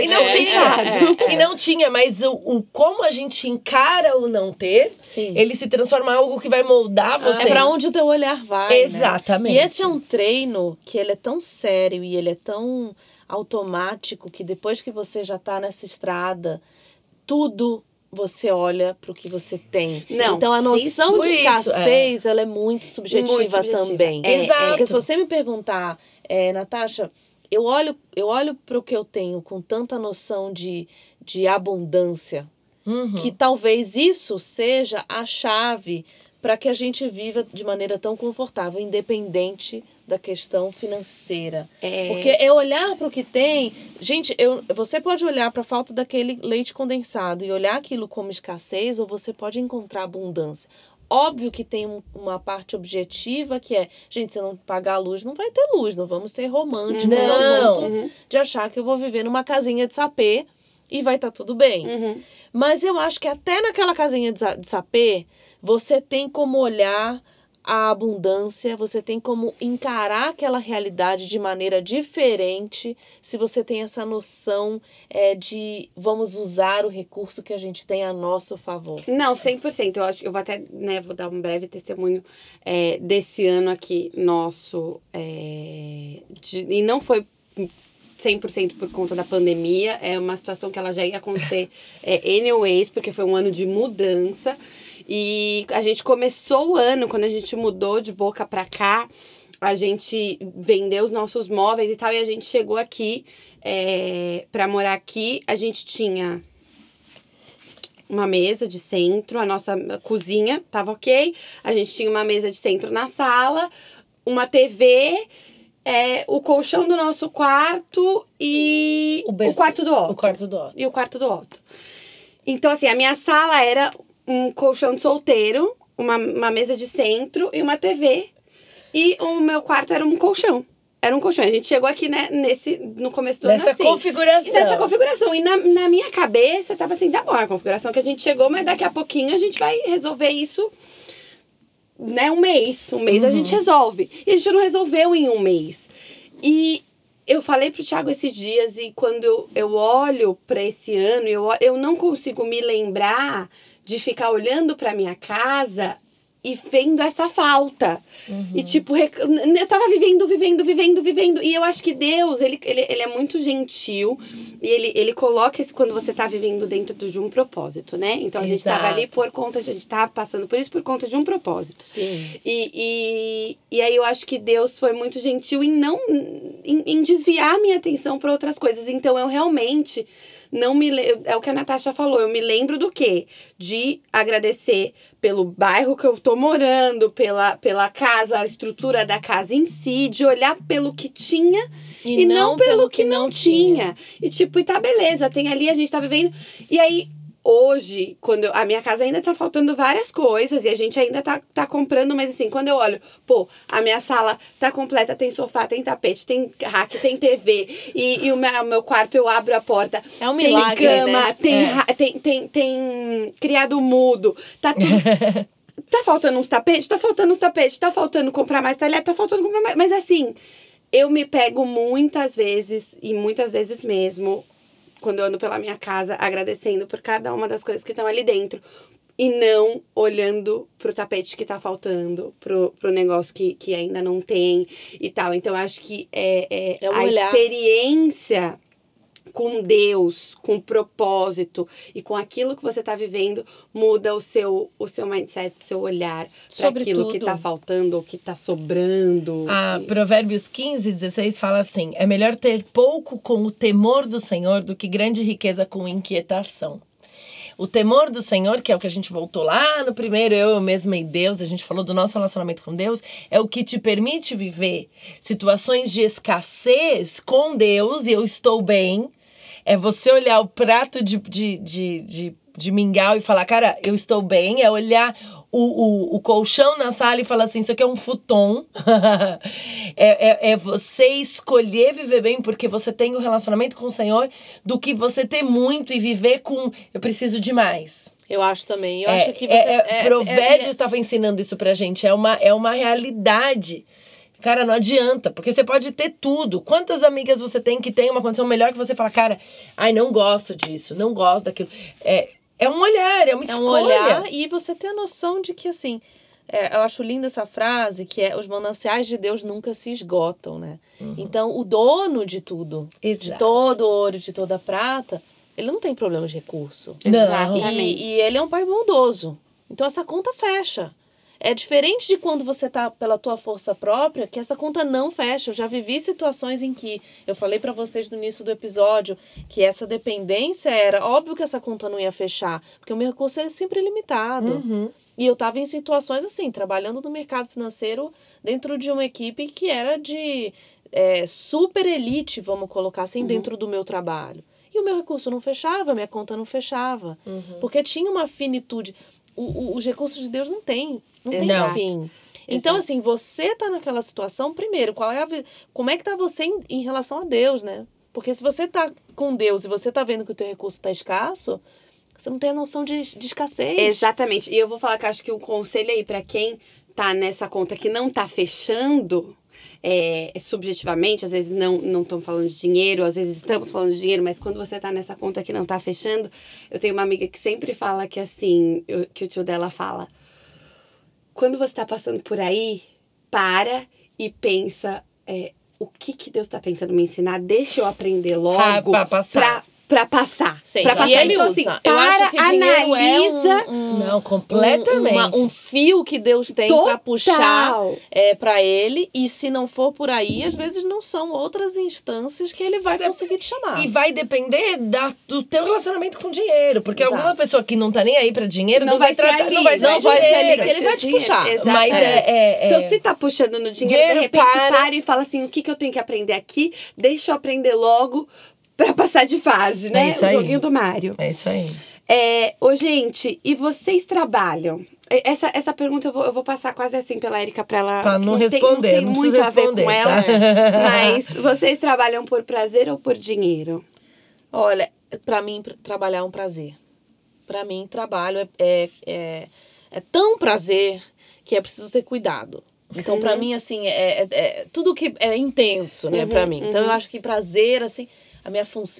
E não tinha, mas o como a gente encara o não ter, ele se transforma em algo que vai moldar você. É pra onde o teu olhar vai, exatamente. Né? E esse é um treino que ele é tão sério e ele é tão automático que depois que você já tá nessa estrada, tudo... Você olha pro que você tem. Então, a noção de escassez, ela é muito subjetiva também. Exato. Porque se você me perguntar, Natasha, eu olho pro que eu tenho com tanta noção de abundância, que talvez isso seja a chave para que a gente viva de maneira tão confortável, independente da questão financeira. Porque é olhar para o que tem... Gente, você pode olhar para a falta daquele leite condensado e olhar aquilo como escassez, ou você pode encontrar abundância. Óbvio que tem uma parte objetiva que é, gente, se eu não pagar a luz, não vai ter luz, não vamos ser românticos ao ponto de achar que eu vou viver numa casinha de sapê e vai estar tudo bem. Uhum. Mas eu acho que até naquela casinha de sapê, você tem como olhar a abundância, você tem como encarar aquela realidade de maneira diferente, se você tem essa noção de vamos usar o recurso que a gente tem a nosso favor. Não, 100%. Eu acho que eu vou até, né, vou dar um breve testemunho desse ano aqui nosso. E não foi 100% por conta da pandemia, é uma situação que ela já ia acontecer anyways, porque foi um ano de mudança. E a gente começou o ano, quando a gente mudou de Boca pra cá, a gente vendeu os nossos móveis e tal, e a gente chegou aqui pra morar aqui. A gente tinha uma mesa de centro, a nossa cozinha tava ok, a gente tinha uma mesa de centro na sala, uma TV... o colchão do nosso quarto e o quarto do Otto. E o quarto do Otto. Então, assim, a minha sala era um colchão de solteiro, uma mesa de centro e uma TV. E o meu quarto era um colchão. A gente chegou aqui, né, no começo do ano, assim. Nessa configuração. E na minha cabeça, tava assim, tá bom, é a configuração que a gente chegou, mas daqui a pouquinho a gente vai resolver isso... Né, um mês a gente resolve. E a gente não resolveu em um mês. E eu falei pro Thiago esses dias, e quando eu olho pra esse ano, eu não consigo me lembrar de ficar olhando pra minha casa e vendo essa falta. E tipo, eu tava vivendo. E eu acho que Deus, ele é muito gentil. E ele coloca isso quando você tá vivendo dentro de um propósito, né? Então a gente tava ali a gente tava passando por isso por conta de um propósito. Sim. E aí eu acho que Deus foi muito gentil em desviar a minha atenção pra outras coisas. Então eu realmente... É o que a Natasha falou, eu me lembro do quê? De agradecer pelo bairro que eu tô morando, pela casa, a estrutura da casa em si, de olhar pelo que tinha e não pelo que não tinha. E tipo, tá beleza, tem ali, a gente tá vivendo. E aí, hoje, quando a minha casa ainda tá faltando várias coisas e a gente ainda tá comprando, mas assim, quando eu olho, a minha sala tá completa, tem sofá, tem tapete, tem rack, tem TV, e o meu quarto, eu abro a porta, é um milagre, tem cama, né? tem criado mudo, tá tudo... tá faltando uns tapetes, tá faltando comprar mais talher, mas assim, eu me pego muitas vezes mesmo, quando eu ando pela minha casa, agradecendo por cada uma das coisas que estão ali dentro. E não olhando pro tapete que tá faltando, pro negócio que ainda não tem e tal. Então, eu acho que a experiência com Deus, com propósito e com aquilo que você tá vivendo, muda o seu mindset, o seu olhar para aquilo que tá faltando ou que tá sobrando. Provérbios 15:16 fala assim: é melhor ter pouco com o temor do Senhor do que grande riqueza com inquietação. O temor do Senhor, que é o que a gente voltou lá no primeiro, eu mesma e Deus, a gente falou do nosso relacionamento com Deus, é o que te permite viver situações de escassez com Deus, e eu estou bem. É você olhar o prato de mingau e falar, cara, eu estou bem. É olhar o colchão na sala e falar assim, isso aqui é um futon. é você escolher viver bem porque você tem um relacionamento com o Senhor, do que você ter muito e viver com, eu preciso de mais. Eu acho também. Eu acho que você... Provérbios estava ensinando isso pra gente. É uma realidade. Cara, não adianta, porque você pode ter tudo. Quantas amigas você tem que tem uma condição melhor que você fala, cara, ai, não gosto disso, não gosto daquilo. É um olhar, é uma escolha. É um olhar, e você ter a noção de que, assim, eu acho linda essa frase, que é, os mananciais de Deus nunca se esgotam, né? Então, o dono de tudo, de todo ouro, de toda prata, ele não tem problema de recurso. Não. E ele é um pai bondoso. Então, essa conta fecha. É diferente de quando você tá pela tua força própria, que essa conta não fecha. Eu já vivi situações em que, eu falei pra vocês no início do episódio, que essa dependência era, óbvio que essa conta não ia fechar, porque o meu recurso é sempre limitado. E eu estava em situações assim, trabalhando no mercado financeiro dentro de uma equipe que era de super elite, vamos colocar assim, dentro do meu trabalho. E o meu recurso não fechava, minha conta não fechava. Porque tinha uma finitude. Os recursos de Deus não tem fim. Então, assim, você tá naquela situação, primeiro, como é que tá você em relação a Deus, né? Porque se você tá com Deus e você tá vendo que o teu recurso tá escasso, você não tem a noção de escassez. Exatamente. E eu vou falar que acho que o conselho aí pra quem tá nessa conta que não tá fechando, subjetivamente, às vezes não estamos falando de dinheiro, às vezes estamos falando de dinheiro, mas quando você tá nessa conta que não tá fechando, eu tenho uma amiga que sempre fala que assim, que o tio dela fala, quando você tá passando por aí, para e pensa, o que Deus tá tentando me ensinar? Deixa eu aprender logo pra passar. Sim, pra passar. E ele então, usa. Assim, eu acho que analisa não, completamente. Um fio que Deus tem pra puxar pra ele. E se não for por aí, às vezes não são outras instâncias que ele vai conseguir te chamar. E vai depender do teu relacionamento com dinheiro. Porque alguma pessoa que não tá nem aí pra dinheiro não vai tratar. Não vai ser ali que ele vai te puxar. Mas então, se tá puxando no dinheiro, de repente para e fala assim, o que eu tenho que aprender aqui? Deixa eu aprender logo. Pra passar de fase, né? O joguinho do Mário. É isso aí. Gente, e vocês trabalham? Essa pergunta eu vou passar quase assim pela Erika pra ela... Pra não responder, não tem muito a ver com ela. Tá? Mas vocês trabalham por prazer ou por dinheiro? Olha, pra mim, trabalhar é um prazer. Pra mim, trabalho é tão prazer que é preciso ter cuidado. Então, pra mim, assim, tudo que é intenso, né? Pra mim. Então, eu acho que prazer, assim...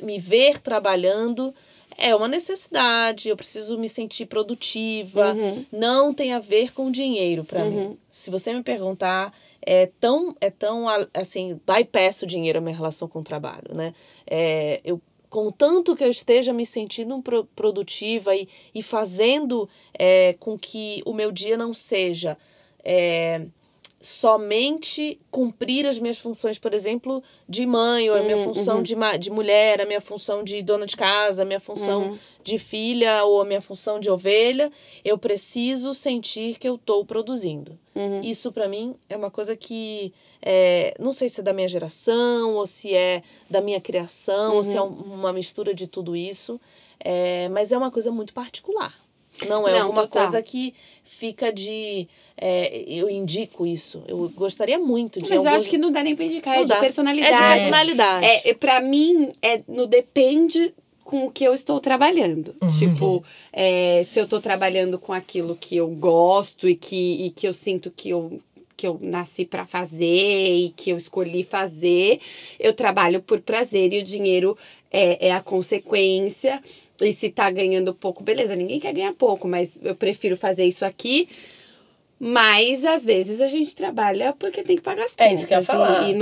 me ver trabalhando é uma necessidade, eu preciso me sentir produtiva, não tem a ver com dinheiro para mim. Se você me perguntar, é tão assim, bypass o dinheiro a minha relação com o trabalho, né? Eu, contanto que eu esteja me sentindo produtiva e fazendo com que o meu dia não seja... somente cumprir as minhas funções, por exemplo, de mãe, ou a minha função de mulher, a minha função de dona de casa, a minha função de filha, ou a minha função de ovelha, eu preciso sentir que eu estou produzindo. Isso, para mim, é uma coisa que... não sei se é da minha geração, ou se é da minha criação, ou se é uma mistura de tudo isso, mas é uma coisa muito particular. Não é alguma coisa que fica de... eu indico isso. Eu gostaria muito de... Mas eu acho que não dá nem pra indicar. É de personalidade. É de personalidade. Pra mim, no depende com o que eu estou trabalhando. Tipo, se eu tô trabalhando com aquilo que eu gosto e que eu sinto que eu nasci pra fazer e que eu escolhi fazer, eu trabalho por prazer e o dinheiro é a consequência... E se tá ganhando pouco, beleza, ninguém quer ganhar pouco, mas eu prefiro fazer isso aqui. Mas, às vezes, a gente trabalha porque tem que pagar as contas. É isso que eu ia falar. E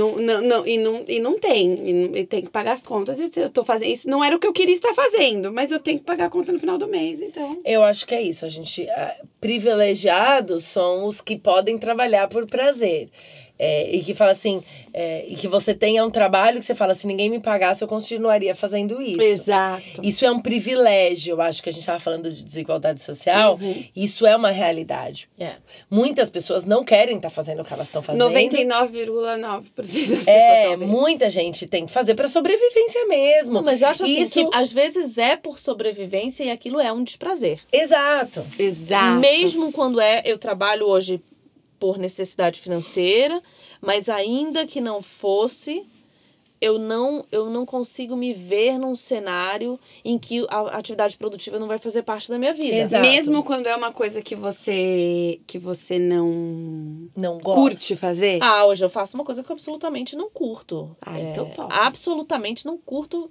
tem que pagar as contas. E eu tô fazendo isso, não era o que eu queria estar fazendo, mas eu tenho que pagar a conta no final do mês, então... Eu acho que é isso, a gente... privilegiados são os que podem trabalhar por prazer. E que fala assim, e que você tenha um trabalho que você fala, se ninguém me pagasse, eu continuaria fazendo isso. Exato. Isso é um privilégio, eu acho que a gente estava falando de desigualdade social, isso é uma realidade. Yeah. Muitas pessoas não querem estar fazendo o que elas estão fazendo. 99,9% das pessoas. Muita gente tem que fazer para sobrevivência mesmo. Não, mas eu acho assim, que às vezes é por sobrevivência e aquilo é um desprazer. Exato. Mesmo quando eu trabalho hoje por necessidade financeira, mas ainda que não fosse, eu não consigo me ver num cenário em que a atividade produtiva não vai fazer parte da minha vida. Exato. Mesmo quando é uma coisa que você não curte fazer? Hoje eu faço uma coisa que eu absolutamente não curto. Então top. Absolutamente não curto.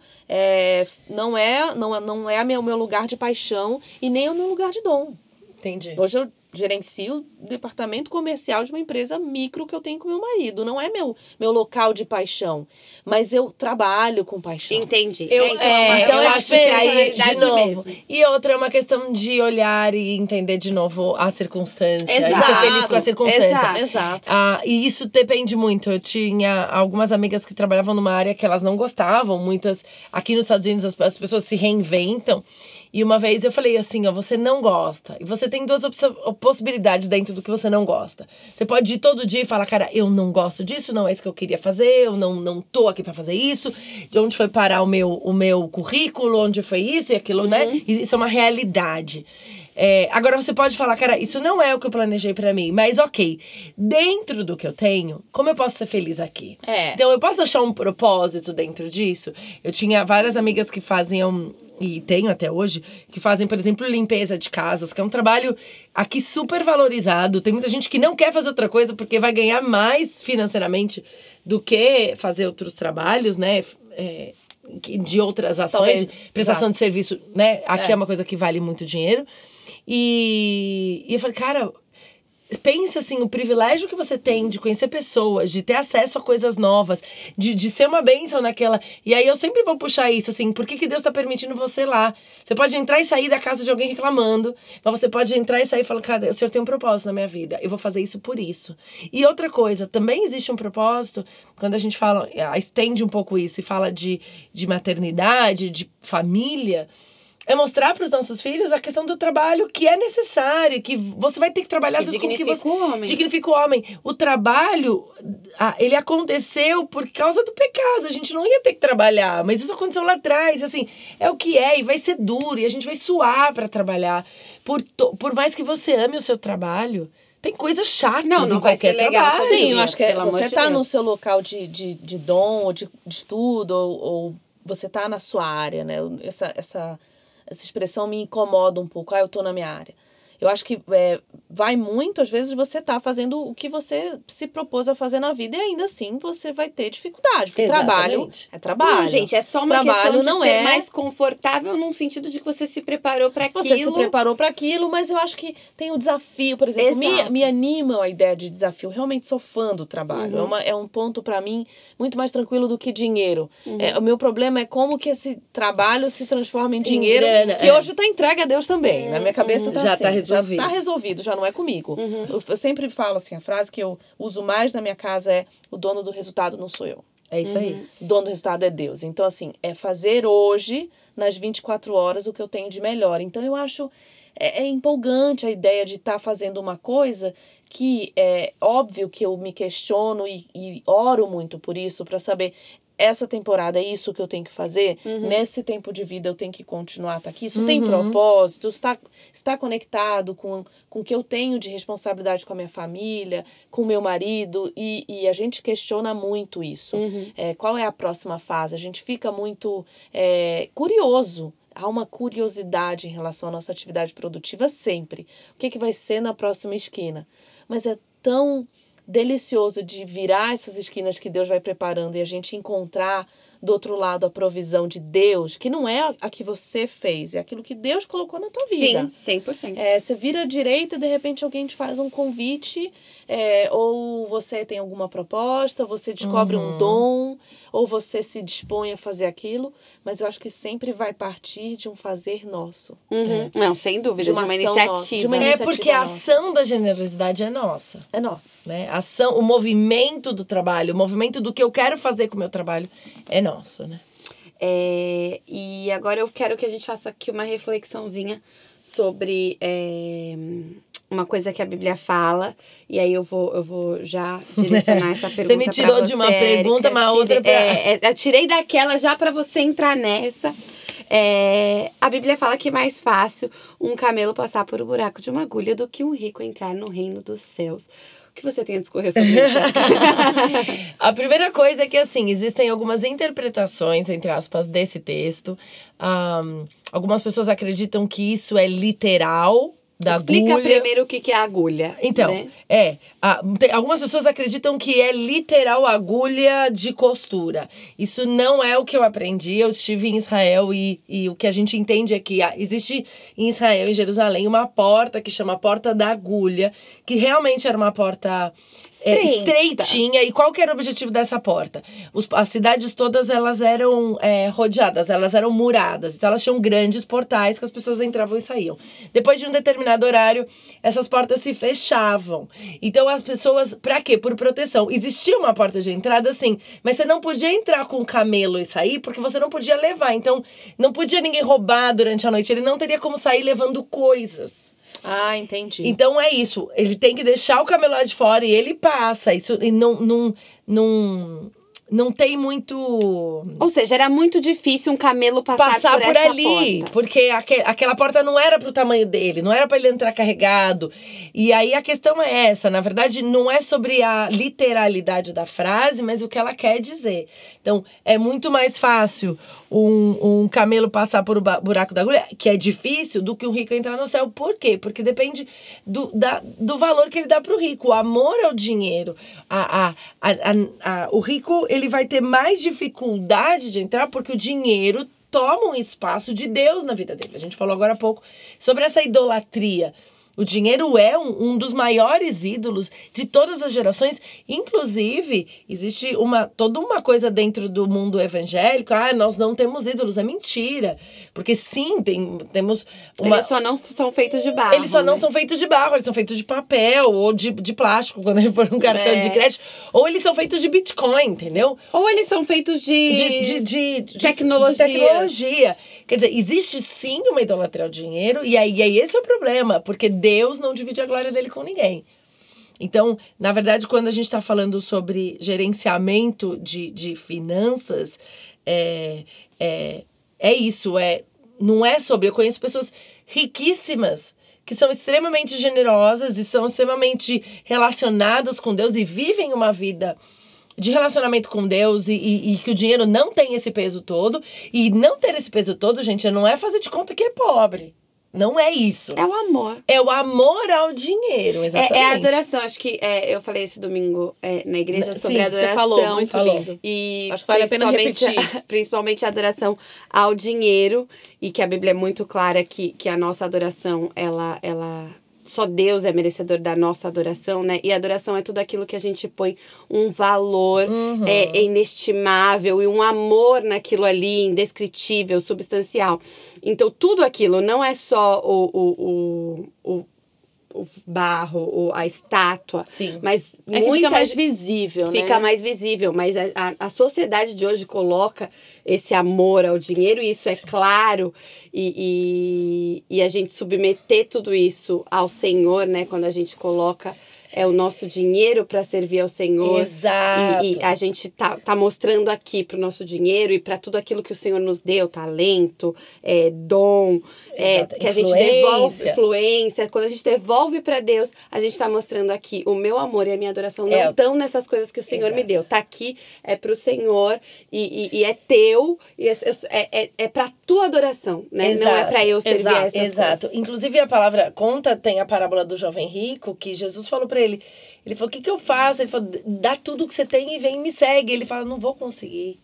Não é o meu lugar de paixão e nem o meu lugar de dom. Entendi. Hoje eu gerencio o departamento comercial de uma empresa micro que eu tenho com meu marido. Não é meu local de paixão, mas eu trabalho com paixão. Entendi. Eu acho que aí, de novo. Mesmo. E outra é uma questão de olhar e entender de novo a circunstância. Exato. E ser feliz com a circunstância. Exato. E isso depende muito. Eu tinha algumas amigas que trabalhavam numa área que elas não gostavam. Muitas, aqui nos Estados Unidos, as pessoas se reinventam. E uma vez eu falei assim, você não gosta. E você tem duas opções possibilidades dentro do que você não gosta. Você pode ir todo dia e falar, cara, eu não gosto disso, não é isso que eu queria fazer, eu não tô aqui pra fazer isso, de onde foi parar o meu currículo, onde foi isso e aquilo, né? Isso é uma realidade. É, agora você pode falar, cara, isso não é o que eu planejei pra mim, mas ok, dentro do que eu tenho, como eu posso ser feliz aqui? É. Então eu posso achar um propósito dentro disso? Eu tinha várias amigas que faziam, e tenho até hoje, que fazem, por exemplo, limpeza de casas, que é um trabalho aqui super valorizado. Tem muita gente que não quer fazer outra coisa porque vai ganhar mais financeiramente do que fazer outros trabalhos, né? É, de outras ações, talvez, prestação de serviço, né? Aqui é uma coisa que vale muito dinheiro. E eu falei, cara, pensa assim, o privilégio que você tem de conhecer pessoas, de ter acesso a coisas novas, de ser uma bênção naquela... E aí eu sempre vou puxar isso, assim, por que Deus tá permitindo você lá? Você pode entrar e sair da casa de alguém reclamando, mas você pode entrar e sair e falar, cara, o Senhor tem um propósito na minha vida, eu vou fazer isso por isso. E outra coisa, também existe um propósito, quando a gente fala, estende um pouco isso e fala de maternidade, de família... É mostrar para os nossos filhos a questão do trabalho que é necessário, que você vai ter que trabalhar... Que dignifica o homem. Dignifica o homem. O trabalho, ele aconteceu por causa do pecado. A gente não ia ter que trabalhar, mas isso aconteceu lá atrás. Assim, é o que é, e vai ser duro, e a gente vai suar para trabalhar. Por mais que você ame o seu trabalho... Tem coisa chata não em qualquer trabalho. Sim, eu acho que você tá no seu local de dom, ou de estudo, ou você tá na sua área, né? Essa expressão me incomoda um pouco. Eu tô na minha área. Eu acho que vai muito, às vezes, você tá fazendo o que você se propôs a fazer na vida e ainda assim você vai ter dificuldade. Porque trabalho é trabalho. Não, gente, é só uma questão de ser mais confortável num sentido de que você se preparou para aquilo. Você se preparou para aquilo, mas eu acho que tem o desafio, por exemplo. Me anima a ideia de desafio. Realmente sou fã do trabalho. Uhum. É um ponto para mim muito mais tranquilo do que dinheiro. Uhum. O meu problema é como que esse trabalho se transforma em dinheiro, que hoje tá entregue a Deus também. Na minha cabeça tá assim. Já tá resolvido, já não é comigo. Uhum. Eu sempre falo assim, a frase que eu uso mais na minha casa é: o dono do resultado não sou eu. É isso aí. O dono do resultado é Deus. Então, assim, é fazer hoje, nas 24 horas, o que eu tenho de melhor. Então, eu acho... É empolgante a ideia de estar fazendo uma coisa que é óbvio que eu me questiono e oro muito por isso, para saber... Essa temporada é isso que eu tenho que fazer. Uhum. Nesse tempo de vida eu tenho que continuar, tá aqui. Isso tem propósito, está conectado com o que eu tenho de responsabilidade com a minha família, com o meu marido. E a gente questiona muito isso. Uhum. Qual é a próxima fase? A gente fica muito curioso. Há uma curiosidade em relação à nossa atividade produtiva sempre. O que vai ser na próxima esquina? Mas é tão... delicioso de virar essas esquinas que Deus vai preparando e a gente encontrar do outro lado a provisão de Deus, que não é a que você fez, é aquilo que Deus colocou na tua vida. Sim, 100%. Você vira à direita e de repente alguém te faz um convite, ou você tem alguma proposta, você descobre um dom, ou você se dispõe a fazer aquilo, mas eu acho que sempre vai partir de um fazer nosso. Uhum. Não, sem dúvida, de uma iniciativa. Nossa, de uma iniciativa porque a ação da generosidade é nossa. É nossa, né? O movimento do trabalho, o movimento do que eu quero fazer com o meu trabalho é nosso, né? E agora eu quero que a gente faça aqui uma reflexãozinha sobre uma coisa que a Bíblia fala, e aí eu vou já direcionar essa pergunta. Você me tirou de uma pergunta, Erika, outra pra... eu tirei daquela já para você entrar nessa. A Bíblia fala que é mais fácil um camelo passar por um buraco de uma agulha do que um rico entrar no reino dos céus. Que você tem a discorrer sobre isso? A primeira coisa é que, assim, existem algumas interpretações, entre aspas, desse texto. Algumas pessoas acreditam que isso é literal, da Explica agulha. Primeiro o que é a agulha. Então, né? Algumas pessoas acreditam que é literal agulha de costura. Isso não é o que eu aprendi. Eu estive em Israel e o que a gente entende é que existe em Israel, em Jerusalém, uma porta que chama Porta da Agulha, que realmente era uma porta estreitinha. E qual que era o objetivo dessa porta? As cidades todas, elas eram rodeadas, elas eram muradas. Então, elas tinham grandes portais que as pessoas entravam e saíam. Depois de um determinado horário, essas portas se fechavam. Então, as pessoas... Pra quê? Por proteção. Existia uma porta de entrada, sim, mas você não podia entrar com o camelo e sair, porque você não podia levar. Então, não podia ninguém roubar durante a noite. Ele não teria como sair levando coisas. Ah, entendi. Então é isso. Ele tem que deixar o camelo lá de fora e ele passa. Isso e não tem muito... Ou seja, era muito difícil um camelo passar por essa ali, porta. Porque aquela porta não era pro tamanho dele, não era pra ele entrar carregado. E aí a questão é essa, na verdade, não é sobre a literalidade da frase, mas o que ela quer dizer. Então, é muito mais fácil um camelo passar por o buraco da agulha, que é difícil, do que um rico entrar no céu. Por quê? Porque depende do valor que ele dá pro rico. O amor ao dinheiro. O rico... ele vai ter mais dificuldade de entrar porque o dinheiro toma um espaço de Deus na vida dele. A gente falou agora há pouco sobre essa idolatria. O dinheiro é um dos maiores ídolos de todas as gerações. Inclusive, existe toda uma coisa dentro do mundo evangélico. Ah, nós não temos ídolos. É mentira. Porque sim, temos... Eles só não são feitos de barro. Eles só não são feitos de barro. Eles são feitos de papel ou de plástico, quando ele for um cartão de crédito. Ou eles são feitos de Bitcoin, entendeu? Ou eles são feitos de tecnologia. Quer dizer, existe sim uma idolatria ao dinheiro, e aí esse é o problema, porque Deus não divide a glória dele com ninguém. Então, na verdade, quando a gente está falando sobre gerenciamento de finanças, é isso, não é sobre... Eu conheço pessoas riquíssimas, que são extremamente generosas e são extremamente relacionadas com Deus e vivem uma vida... de relacionamento com Deus e que o dinheiro não tem esse peso todo. E não ter esse peso todo, gente, não é fazer de conta que é pobre. Não é isso. É o amor. É o amor ao dinheiro, exatamente. É a adoração. Acho que eu falei esse domingo na igreja sobre a adoração. Você falou, muito lindo. E acho que vale a pena repetir. Principalmente a adoração ao dinheiro. E que a Bíblia é muito clara que a nossa adoração, ela só Deus é merecedor da nossa adoração, né? E adoração é tudo aquilo que a gente põe um valor inestimável e um amor naquilo ali, indescritível, substancial. Então, tudo aquilo não é só o barro, a estátua. Sim. Mas fica mais visível, né? Fica mais visível, mas a sociedade de hoje coloca esse amor ao dinheiro, e isso é claro, e a gente submeter tudo isso ao Senhor, né? Quando a gente coloca o nosso dinheiro para servir ao Senhor. Exato. E a gente tá mostrando aqui pro nosso dinheiro e para tudo aquilo que o Senhor nos deu, talento, dom, que a gente devolve, influência. Quando a gente devolve para Deus, a gente tá mostrando aqui o meu amor e a minha adoração não estão nessas coisas que o Senhor me deu. Tá aqui, é pro Senhor e é teu, e é pra tua adoração, né? Exato. Não é para eu servir a essas coisas. Inclusive a palavra conta, tem a parábola do jovem rico, que Jesus falou para ele. Ele falou, o que eu faço? Ele falou, dá tudo o que você tem e vem e me segue. Ele fala, não vou conseguir.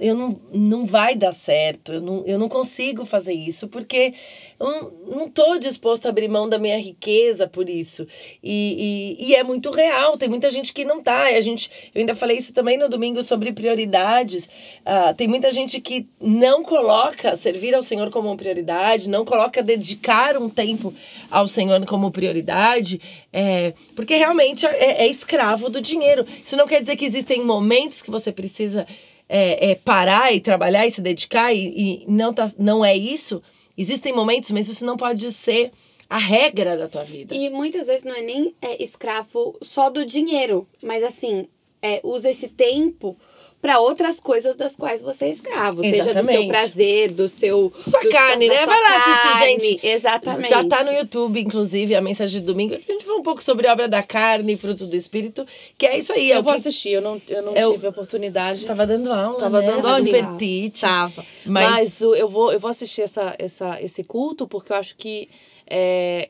Eu não vai dar certo. Eu não consigo fazer isso, porque eu não estou disposto a abrir mão da minha riqueza por isso. E é muito real. Tem muita gente que não está. Eu ainda falei isso também no domingo sobre prioridades. Tem muita gente que não coloca servir ao Senhor como prioridade, não coloca dedicar um tempo ao Senhor como prioridade, porque realmente é escravo do dinheiro. Isso não quer dizer que existem momentos que você precisa... parar e trabalhar e se dedicar e não é isso. Existem momentos, mas isso não pode ser a regra da tua vida. E muitas vezes não é nem escravo só do dinheiro, mas assim, usa esse tempo para outras coisas das quais você é escravo. Exatamente. Seja do seu prazer, do seu... Sua carne, né? Vai lá assistir, gente. Exatamente. Já tá no YouTube, inclusive, a mensagem de domingo. A gente falou um pouco sobre a obra da carne, fruto do espírito, que é isso aí. Eu vou assistir, eu não tive a oportunidade. Tava dando aula, super teach. Tava. Mas eu vou assistir esse culto, porque eu acho que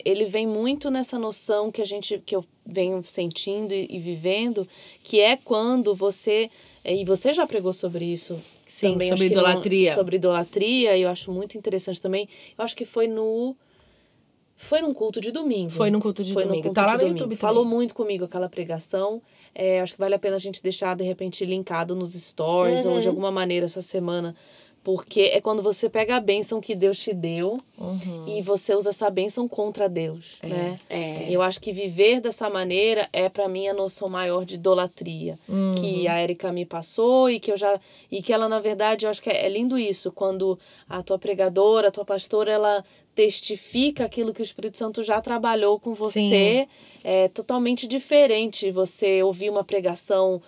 ele vem muito nessa noção que eu venho sentindo e vivendo, que é quando você... E você já pregou sobre isso? Sim, também, sobre idolatria. Sobre idolatria, e eu acho muito interessante também. Eu acho que foi num culto de domingo. Tá lá no YouTube. Falou muito comigo aquela pregação. Acho que vale a pena a gente deixar, de repente, linkado nos stories, ou de alguma maneira essa semana. Porque é quando você pega a bênção que Deus te deu Uhum. E você usa essa bênção contra Deus, né? É. Eu acho que viver dessa maneira é, para mim, a noção maior de idolatria. Uhum. Que a Erika me passou e que eu já... E que ela, na verdade, eu acho que é lindo isso. Quando a tua pregadora, a tua pastora, ela testifica aquilo que o Espírito Santo já trabalhou com você. Sim. É totalmente diferente você ouvir uma pregação,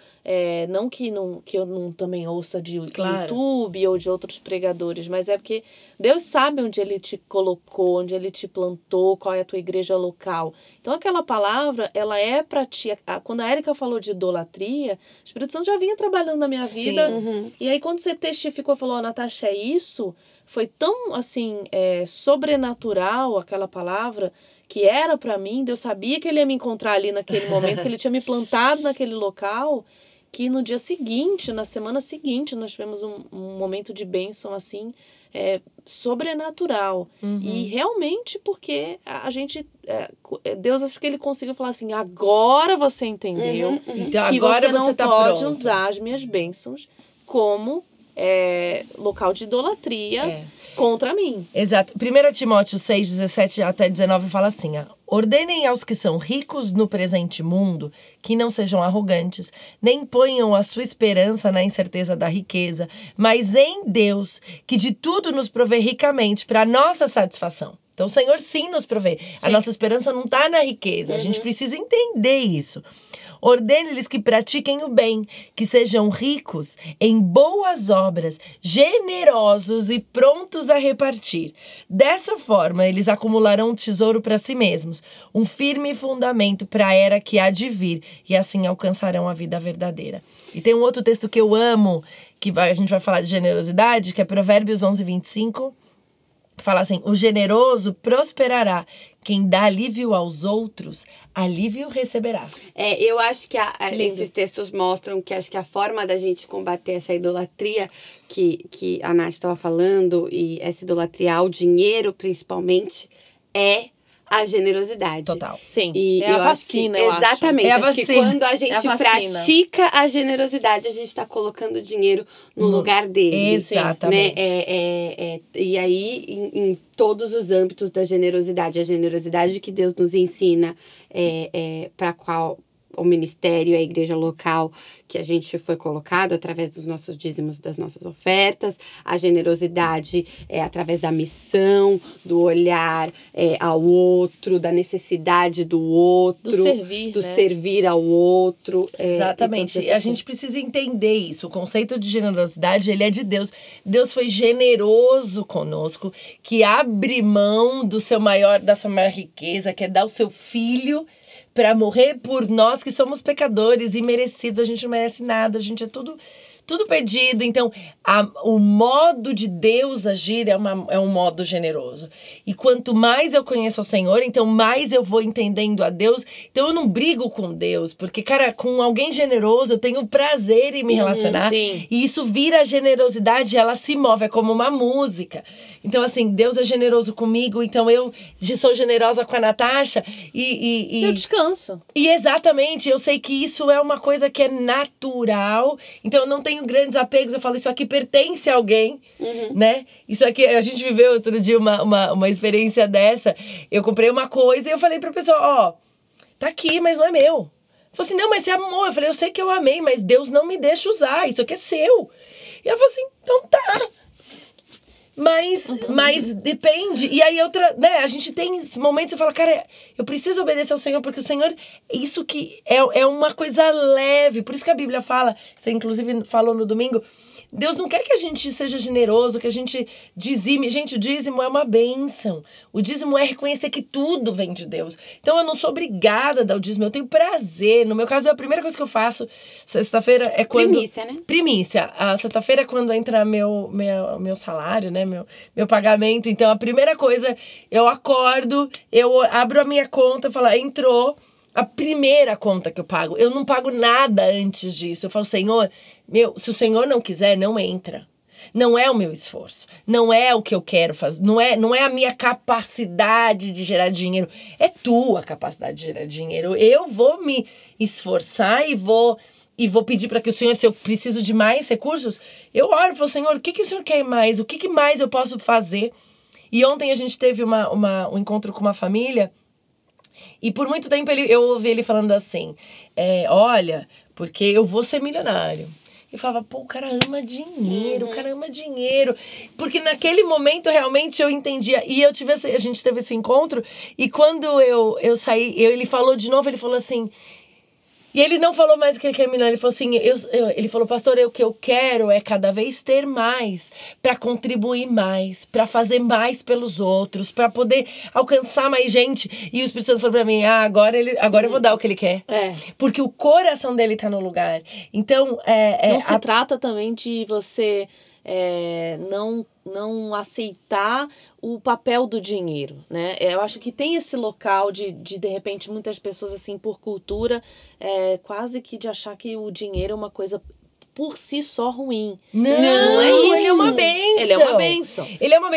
não que eu não também ouça de YouTube ou de outros pregadores, mas é porque Deus sabe onde Ele te colocou, onde Ele te plantou, qual é a tua igreja local. Então aquela palavra, ela é pra ti. Quando a Erika falou de idolatria, o Espírito Santo já vinha trabalhando na minha vida. Uhum. E aí quando você testificou, falou, Natasha, é isso? Foi tão, assim, sobrenatural aquela palavra, que era pra mim, Deus sabia que Ele ia me encontrar ali naquele momento, que Ele tinha me plantado naquele local, que no dia seguinte, na semana seguinte, nós tivemos um momento de bênção, assim, sobrenatural. Uhum. E realmente porque a gente... Deus, acho que Ele conseguiu falar assim, agora você entendeu, uhum, uhum, então, que agora você tá pode pronto. Usar as minhas bênçãos como... local de idolatria contra mim. Exato. 1 Timóteo 6, 17 até 19 fala assim, ordenem aos que são ricos no presente mundo que não sejam arrogantes, nem ponham a sua esperança na incerteza da riqueza, mas em Deus, que de tudo nos provê ricamente para nossa satisfação. Então o Senhor sim nos provê. Sim. A nossa esperança não está na riqueza. Uhum. A gente precisa entender isso. Ordene-lhes que pratiquem o bem, que sejam ricos em boas obras, generosos e prontos a repartir. Dessa forma, eles acumularão um tesouro para si mesmos, um firme fundamento para a era que há de vir, e assim alcançarão a vida verdadeira. E tem um outro texto que eu amo, que a gente vai falar de generosidade, que é Provérbios 11, 25. Fala assim, o generoso prosperará, quem dá alívio aos outros, alívio receberá. Eu acho que esses textos mostram que acho que a forma da gente combater essa idolatria que a Nath estava falando, e essa idolatria ao dinheiro principalmente, é a generosidade. Total. Sim. E é a vacina, eu acho. Exatamente. É a vacina. Porque quando a gente pratica a generosidade, a gente está colocando o dinheiro no lugar dele. Exatamente. Né? E aí, em todos os âmbitos da generosidade, a generosidade que Deus nos ensina, para qual o ministério, a igreja local que a gente foi colocado através dos nossos dízimos, das nossas ofertas, a generosidade através da missão, do olhar ao outro, da necessidade do outro, do servir ao outro. Exatamente. E a gente precisa entender isso. O conceito de generosidade, ele é de Deus. Deus foi generoso conosco, que abre mão da sua maior riqueza, que é dar o seu filho para morrer por nós que somos pecadores e merecidos. A gente não merece nada, a gente é tudo perdido. Então, o modo de Deus agir é um modo generoso. E quanto mais eu conheço o Senhor, então mais eu vou entendendo a Deus. Então, eu não brigo com Deus, porque, cara, com alguém generoso, eu tenho prazer em me relacionar. Sim. E isso vira a generosidade, ela se move, é como uma música. Então, assim, Deus é generoso comigo, então eu sou generosa com a Natasha e eu descanso. E exatamente, eu sei que isso é uma coisa que é natural, então eu não tenho grandes apegos, eu falo, isso aqui pertence a alguém, né? Isso aqui, a gente viveu outro dia uma experiência dessa, eu comprei uma coisa e eu falei pra pessoa, tá aqui, mas não é meu. Eu falei assim, não, mas você amou. Eu falei, eu sei que eu amei, mas Deus não me deixa usar, isso aqui é seu. E ela falou assim, então tá. Mas depende. E aí a gente tem momentos que eu falo, cara, eu preciso obedecer ao Senhor, porque o Senhor, isso que é uma coisa leve. Por isso que a Bíblia fala, você inclusive falou no domingo, Deus não quer que a gente seja generoso, que a gente dizime. Gente, o dízimo é uma bênção. O dízimo é reconhecer que tudo vem de Deus. Então, eu não sou obrigada a dar o dízimo. Eu tenho prazer. No meu caso, é a primeira coisa que eu faço. Sexta-feira é quando... Primícia, né? Primícia. A sexta-feira é quando entra meu salário, né? Meu pagamento. Então, a primeira coisa, eu acordo, eu abro a minha conta e falo, entrou. A primeira conta que eu pago, eu não pago nada antes disso. Eu falo, Senhor, se o Senhor não quiser, não entra. Não é o meu esforço, não é o que eu quero fazer, não é a minha capacidade de gerar dinheiro. É tua capacidade de gerar dinheiro. Eu vou me esforçar e vou pedir para que o Senhor, se eu preciso de mais recursos, eu oro e falo, Senhor, o que o Senhor quer mais? O que mais eu posso fazer? E ontem a gente teve um encontro com uma família, e por muito tempo eu ouvi ele falando assim, olha, porque eu vou ser milionário. E falava, pô, o cara ama dinheiro, Porque naquele momento, realmente, eu entendia. E eu tive a gente teve esse encontro, e quando eu saí, ele falou de novo, ele falou assim... E ele não falou mais o que ele quer milionário, ele falou assim... ele falou, pastor, o que eu quero é cada vez ter mais, para contribuir mais, para fazer mais pelos outros, para poder alcançar mais gente. E o Espírito Santo falou para mim, agora eu vou dar o que ele quer. É. Porque o coração dele tá no lugar. Então... não se trata também de você... não aceitar o papel do dinheiro, né? Eu acho que tem esse local de repente, muitas pessoas, assim, por cultura, quase que de achar que o dinheiro é uma coisa por si só ruim. Não é isso. Ele é uma bênção.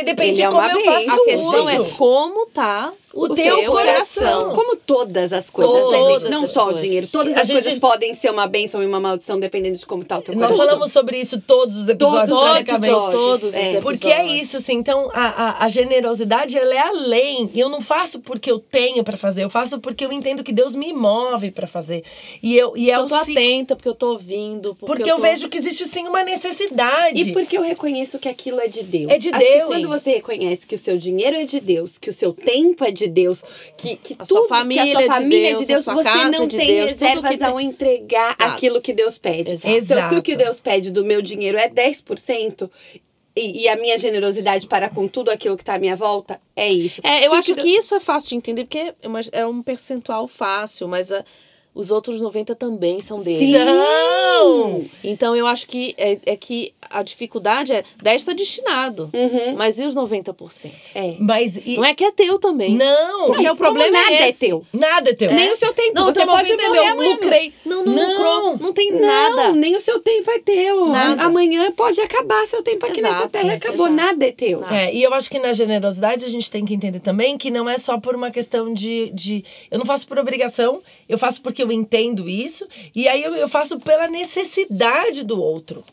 Depende de como eu faço. A questão é como tá o teu coração. Como todas as coisas, né, gente? Não só coisas. O dinheiro. Todas as coisas podem ser uma bênção e uma maldição, dependendo de como tá o teu coração. Nós falamos sobre isso todos os episódios. Todos os episódios. Porque é isso, assim. Então, a generosidade, ela é além. Eu não faço porque eu tenho pra fazer. Eu faço porque eu entendo que Deus me move pra fazer. Eu tô atenta, porque eu tô ouvindo. Porque eu vejo que existe, sim, uma necessidade. E porque eu reconheço que aquilo é de Deus. Acho que quando você reconhece que o seu dinheiro é de Deus, que o seu tempo é de Deus, que tudo, que a sua família é de Deus, você não tem reservas ao entregar aquilo que Deus pede. Exato. Então, se o que Deus pede do meu dinheiro é 10%, e a minha generosidade para com tudo aquilo que está à minha volta, é isso. Eu acho que isso é fácil de entender, porque é um percentual fácil, mas... os outros 90 também são deles. Sim! Então, eu acho que que a dificuldade é... 10% está destinado. Uhum. Mas e os 90%? Não é que é teu também. Não! Porque o problema é esse. Nada é teu. Nem o seu tempo. Não, você pode morrer amanhã. Lucrei. Não lucrou. Não tem nada. Nem o seu tempo é teu. Nada. Amanhã pode acabar seu tempo aqui nessa terra. Acabou. Exato. Nada é teu. E eu acho que na generosidade a gente tem que entender também que não é só por uma questão de... Eu não faço por obrigação. Eu faço porque eu entendo isso, e aí eu faço pela necessidade do outro.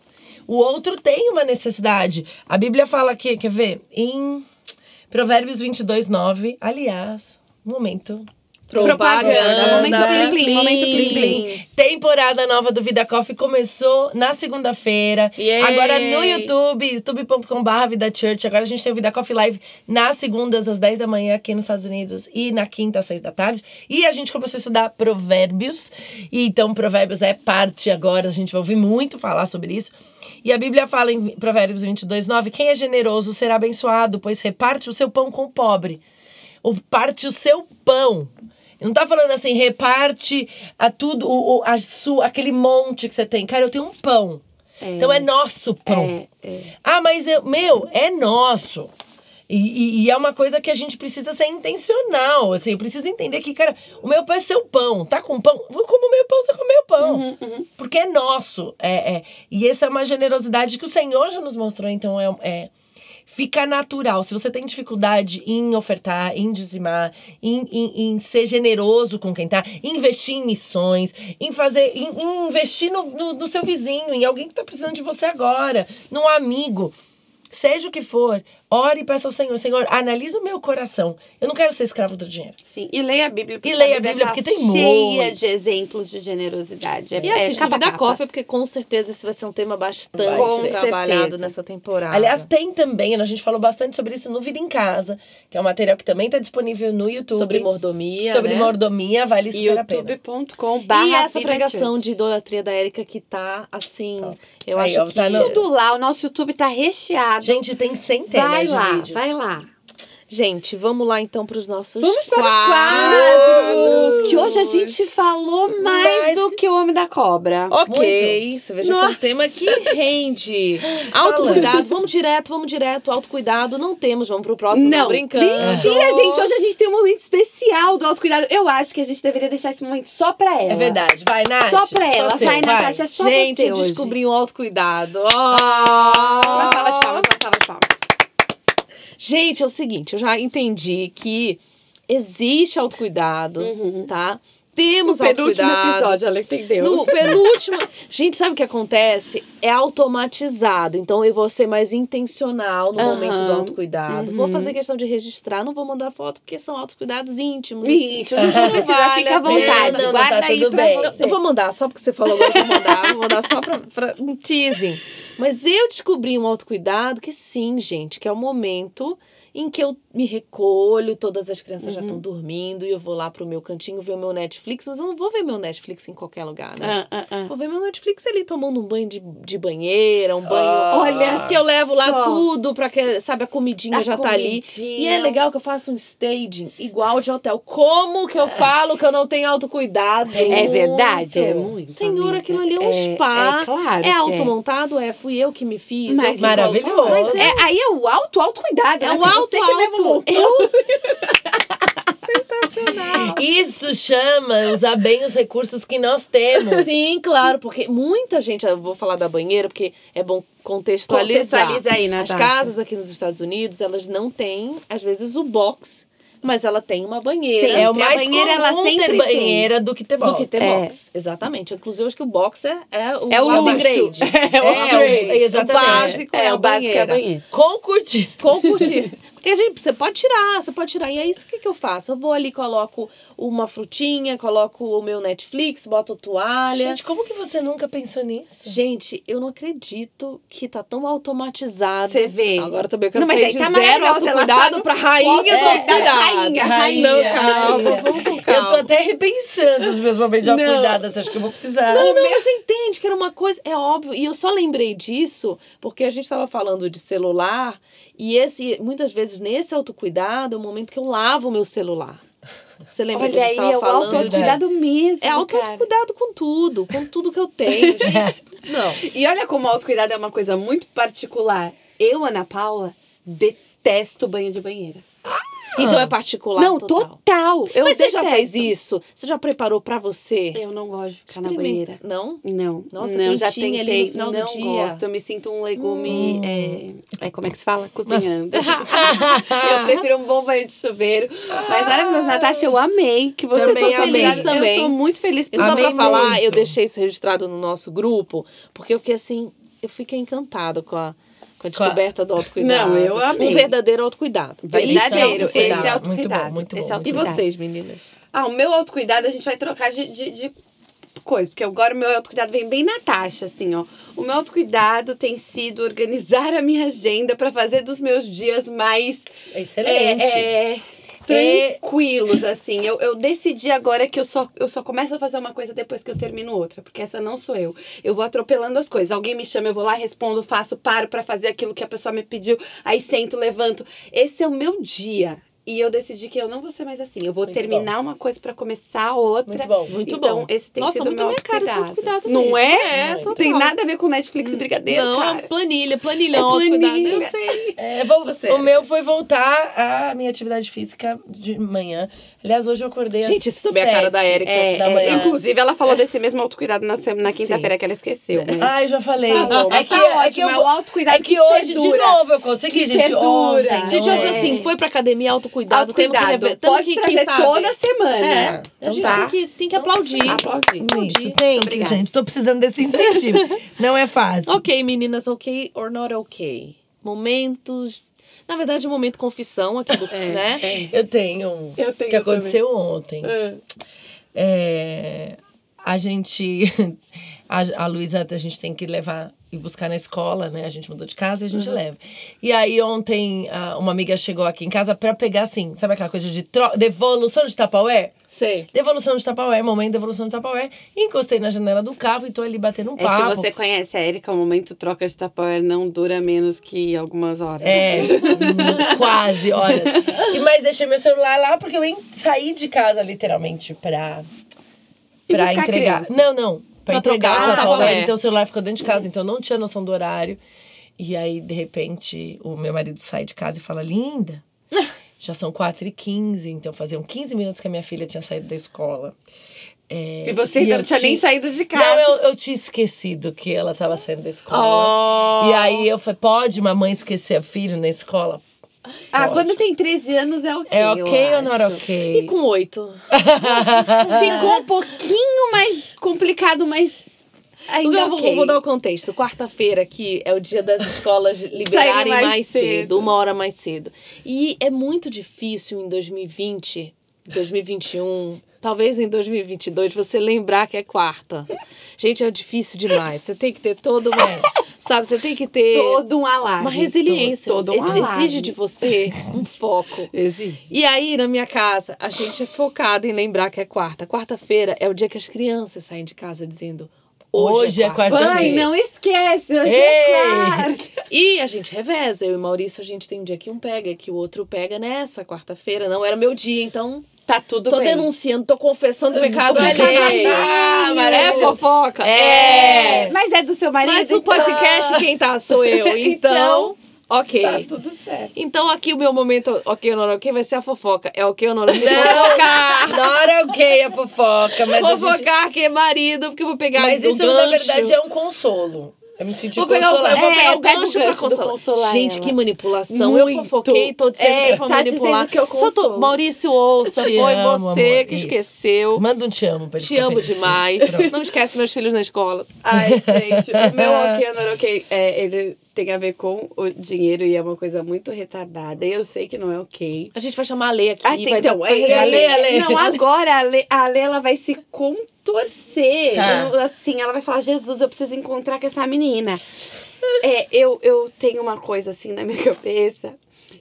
O outro tem uma necessidade. A Bíblia fala aqui, quer ver? Em Provérbios 22:9, aliás, momento... Propaganda. Momento plim plim. Temporada nova do Vida Coffee começou na segunda-feira. Yeah. Agora no YouTube, youtube.com.br Vida Church. Agora a gente tem o Vida Coffee Live nas segundas, às 10 da manhã, aqui nos Estados Unidos. E na quinta, às 6 da tarde. E a gente começou a estudar Provérbios. E então, Provérbios é parte agora. A gente vai ouvir muito falar sobre isso. E a Bíblia fala em Provérbios 22:9, quem é generoso será abençoado, pois reparte o seu pão com o pobre. Ou parte o seu pão. Não tá falando assim, reparte a tudo, aquele monte que você tem. Cara, eu tenho um pão. Então é nosso pão. Mas é nosso. E é uma coisa que a gente precisa ser intencional. Assim, eu preciso entender que, cara, o meu pão é seu pão. Tá com pão? Vou comer o meu pão, você come o pão. Uhum. Porque é nosso. E essa é uma generosidade que o Senhor já nos mostrou. Então fica natural. Se você tem dificuldade em ofertar, em dizimar, em ser generoso com quem tá, em investir em missões, em investir no seu vizinho, em alguém que tá precisando de você agora, num amigo, seja o que for, ore e peça ao Senhor. Senhor, analisa o meu coração. Eu não quero ser escravo do dinheiro. Sim, e leia a Bíblia. Porque tem muito. Cheia de exemplos de generosidade. E assista Vida Coffee, porque com certeza esse vai ser um tema bastante trabalhado nessa temporada. Aliás, tem também, a gente falou bastante sobre isso no Vida em Casa, que é um material que também está disponível no YouTube. Sobre mordomia, Sobre mordomia, vale super a pena. youtube.com.br E essa pregação de idolatria da Erika que tá, assim, eu acho que... Tudo lá, o nosso YouTube tá recheado. Gente, tem centenas. Vai lá. Gente, vamos lá então para os nossos quadros. Que hoje a gente falou mais do que o Homem da Cobra. Ok, muito. Você veja que é um tema que rende. Autocuidado, vamos direto, autocuidado. Não temos, vamos pro próximo, não. Tô brincando. Mentira, gente, hoje a gente tem um momento especial do autocuidado. Eu acho que a gente deveria deixar esse momento só pra ela. É verdade, vai, Nath. Só pra ela, vai, Natasha, só gente, você hoje. Gente, descobri o autocuidado. Uma salva de palmas, Gente, é o seguinte, eu já entendi que existe autocuidado, tá? Temos autocuidado. No penúltimo episódio, ela entendeu. Gente, sabe o que acontece? é automatizado. Então eu vou ser mais intencional no momento do autocuidado. Vou fazer questão de registrar, não vou mandar foto, porque são autocuidados íntimos. Íntimos, não precisa, fica à vontade. Não, guarda tá aí tudo pra bem. Você. Eu vou mandar, só porque você falou agora que eu vou mandar só pra um teasing. Mas eu descobri um autocuidado que sim, gente, que é o momento em que eu me recolho, todas as crianças já estão dormindo, e eu vou lá pro meu cantinho ver o meu Netflix, mas eu não vou ver meu Netflix em qualquer lugar, né? Vou ver meu Netflix ali tomando um banho de banheira, um banho... Olha que eu levo lá tudo pra que, sabe, a comidinha já tá ali. E é legal que eu faço um staging igual de hotel. Como que eu falo que eu não tenho autocuidado? É verdade, é muito. Senhor, aquilo ali é um spa. É claro. É automontado? É, fui eu que me fiz. Mas maravilhoso. Mas aí é o autocuidado, né? É o auto. Você que leva um sensacional. Isso chama usar bem os recursos que nós temos. Sim, claro, porque muita gente... Eu vou falar da banheira, porque é bom contextualizar. Contextualiza aí, Natasha. As casas aqui nos Estados Unidos, elas não têm, às vezes, o box, mas ela tem uma banheira. Sempre. É o mais banheira, comum ela sempre ter banheira do que ter box. Exatamente. Inclusive, acho que o box é o upgrade. É o upgrade. Exatamente. O básico é a banheira. Com curtir. Porque, gente, você pode tirar. E aí, o que eu faço? Eu vou ali, coloco uma frutinha, coloco o meu Netflix, boto toalha. Gente, como que você nunca pensou nisso? Gente, eu não acredito que tá tão automatizado. Você vê. Agora também eu quero sair de zero autocuidado pra rainha do autocuidado. Rainha. Calma, vamos com calma. Eu tô até repensando os meus momentos de autocuidado. Acho que eu vou precisar. Não, você entende que era uma coisa... É óbvio. E eu só lembrei disso porque a gente tava falando de celular e muitas vezes nesse autocuidado é o momento que eu lavo o meu celular. Você lembra que a gente estava falando? Olha aí, é o autocuidado mesmo, cara. É autocuidado com tudo que eu tenho, gente. Não. E olha como o autocuidado é uma coisa muito particular. Eu, Ana Paula, detesto banho de banheira. Então é particular. Não, total. Eu Mas detesto. Você já fez isso? Você já preparou pra você? Eu não gosto de ficar na banheira. Não? Não. Nossa, não, já tentei ali no final do dia. Não gosto. Eu me sinto um legume... como é que se fala? Cozinhando. Eu prefiro um bom banho de chuveiro. Mas maravilhoso, Natasha, eu amei que você também feliz também. Eu tô muito feliz por você. Só pra falar, eu deixei isso registrado no nosso grupo, porque eu fiquei assim... Eu fiquei encantada com a descoberta do autocuidado. Não, eu amei. Um verdadeiro autocuidado. Verdadeiro. Esse é autocuidado. Muito bom. E vocês, meninas? Ah, o meu autocuidado a gente vai trocar de coisa. Porque agora o meu autocuidado vem bem Natasha, assim, ó. O meu autocuidado tem sido organizar a minha agenda pra fazer dos meus dias mais... Excelente. Tranquilos, assim. Eu decidi agora que eu só começo a fazer uma coisa depois que eu termino outra, porque essa não sou eu. Eu vou atropelando as coisas. Alguém me chama, eu vou lá, respondo, faço, paro pra fazer aquilo que a pessoa me pediu, aí sento, levanto. Esse é o meu dia. E eu decidi que eu não vou ser mais assim. Eu vou muito terminar bom. Uma coisa pra começar outra. Muito bom, muito bom. Então, esse tem Nossa, sido o meu autocuidado. Nossa, muito minha cara esse autocuidado. Não é? Não tem nada a ver com Netflix e brigadeiro, não, cara. Não, planilha. Autocuidado, eu sei. O meu foi voltar à minha atividade física de manhã. Aliás, hoje eu acordei às 7. Gente, isso também é a cara da Erika da manhã. Inclusive, ela falou desse mesmo autocuidado na quinta-feira que ela esqueceu. Mas... Ah, eu já falei. Falou, mas é o autocuidado que hoje, perdura. De novo, eu consegui, gente. Ontem. Gente, hoje assim, foi pra academia autocuidado. Pode trazer toda semana. A gente tem que aplaudir. Isso, tem, gente. Tô precisando desse incentivo. Não é fácil. Ok, meninas, ok or not ok? Momentos... Na verdade, é um momento confissão aqui do... né? Eu tenho que aconteceu também. Ontem. A gente... A Luísa, a gente tem que levar... E buscar na escola, né? A gente mudou de casa e a gente leva. E aí, ontem, uma amiga chegou aqui em casa pra pegar, assim, sabe aquela coisa de devolução de Tupperware? Sei. Devolução de Tupperware, momento de devolução de Tupperware. Encostei na janela do carro e tô ali batendo um papo. Se você conhece a Erika, o momento troca de Tupperware não dura menos que algumas horas. Quase horas. Mas deixei meu celular lá porque eu saí de casa, literalmente, pra entregar. Pra entregar a Tupperware. Então o celular ficou dentro de casa, então não tinha noção do horário. E aí, de repente, o meu marido sai de casa e fala, linda, já são 4h15, então faziam 15 minutos que a minha filha tinha saído da escola. E você ainda não tinha nem saído de casa. Não, eu tinha esquecido que ela estava saindo da escola. E aí eu falei, pode mamãe esquecer a filha na escola? Ah, lógico. Quando tem 13 anos é ok. É ok ou não é ok? E com 8? Ficou um pouquinho mais complicado, mas Vou dar o contexto. Quarta-feira, que é o dia das escolas liberarem mais cedo, 1 hora mais cedo. E é muito difícil em 2020, 2021, talvez em 2022, você lembrar que é quarta. Gente, é difícil demais. Você tem que ter todo uma... Sabe, você tem que ter... Todo um alarme. Uma resiliência. Exige de você um foco. Exige. E aí, na minha casa, a gente é focada em lembrar que é quarta. Quarta-feira é o dia que as crianças saem de casa dizendo... Hoje é quarta-feira. Pai, não esquece, hoje é quarta. E a gente reveza. Eu e Maurício, a gente tem um dia que um pega, que o outro pega nessa quarta-feira. Não era meu dia, então... Tá tudo bem. Tô denunciando, tô confessando o pecado alheio. É fofoca? É. Mas é do seu marido. Mas o podcast quem tá sou eu. Então, ok. Tá tudo certo. Então aqui o meu momento, ok ou não ok, vai ser a fofoca. É ok ou não? Me fofocar. Não era ok a fofoca. Mas fofocar gente... que é marido, porque eu vou pegar mas isso gancho. Na verdade é um consolo. Eu me senti vou pegar o gancho pra consolar. Gente, ela. Que manipulação. Muito. Eu fofoquei, tô dizendo que é pra manipular. Que eu consolo. Maurício, ouça. Foi você que esqueceu. Manda um te amo pra ele. Te amo demais. Não esquece meus filhos na escola. Ai, gente. O meu ok, não ok. Ele tem a ver com o dinheiro e é uma coisa muito retardada. Eu sei que não é ok. A gente vai chamar a Lê aqui. Ah, então. A Lê. Não, agora a Lê ela vai se contar. Torcer, tá. Assim, ela vai falar, Jesus, eu preciso encontrar com essa menina. Eu tenho uma coisa assim na minha cabeça,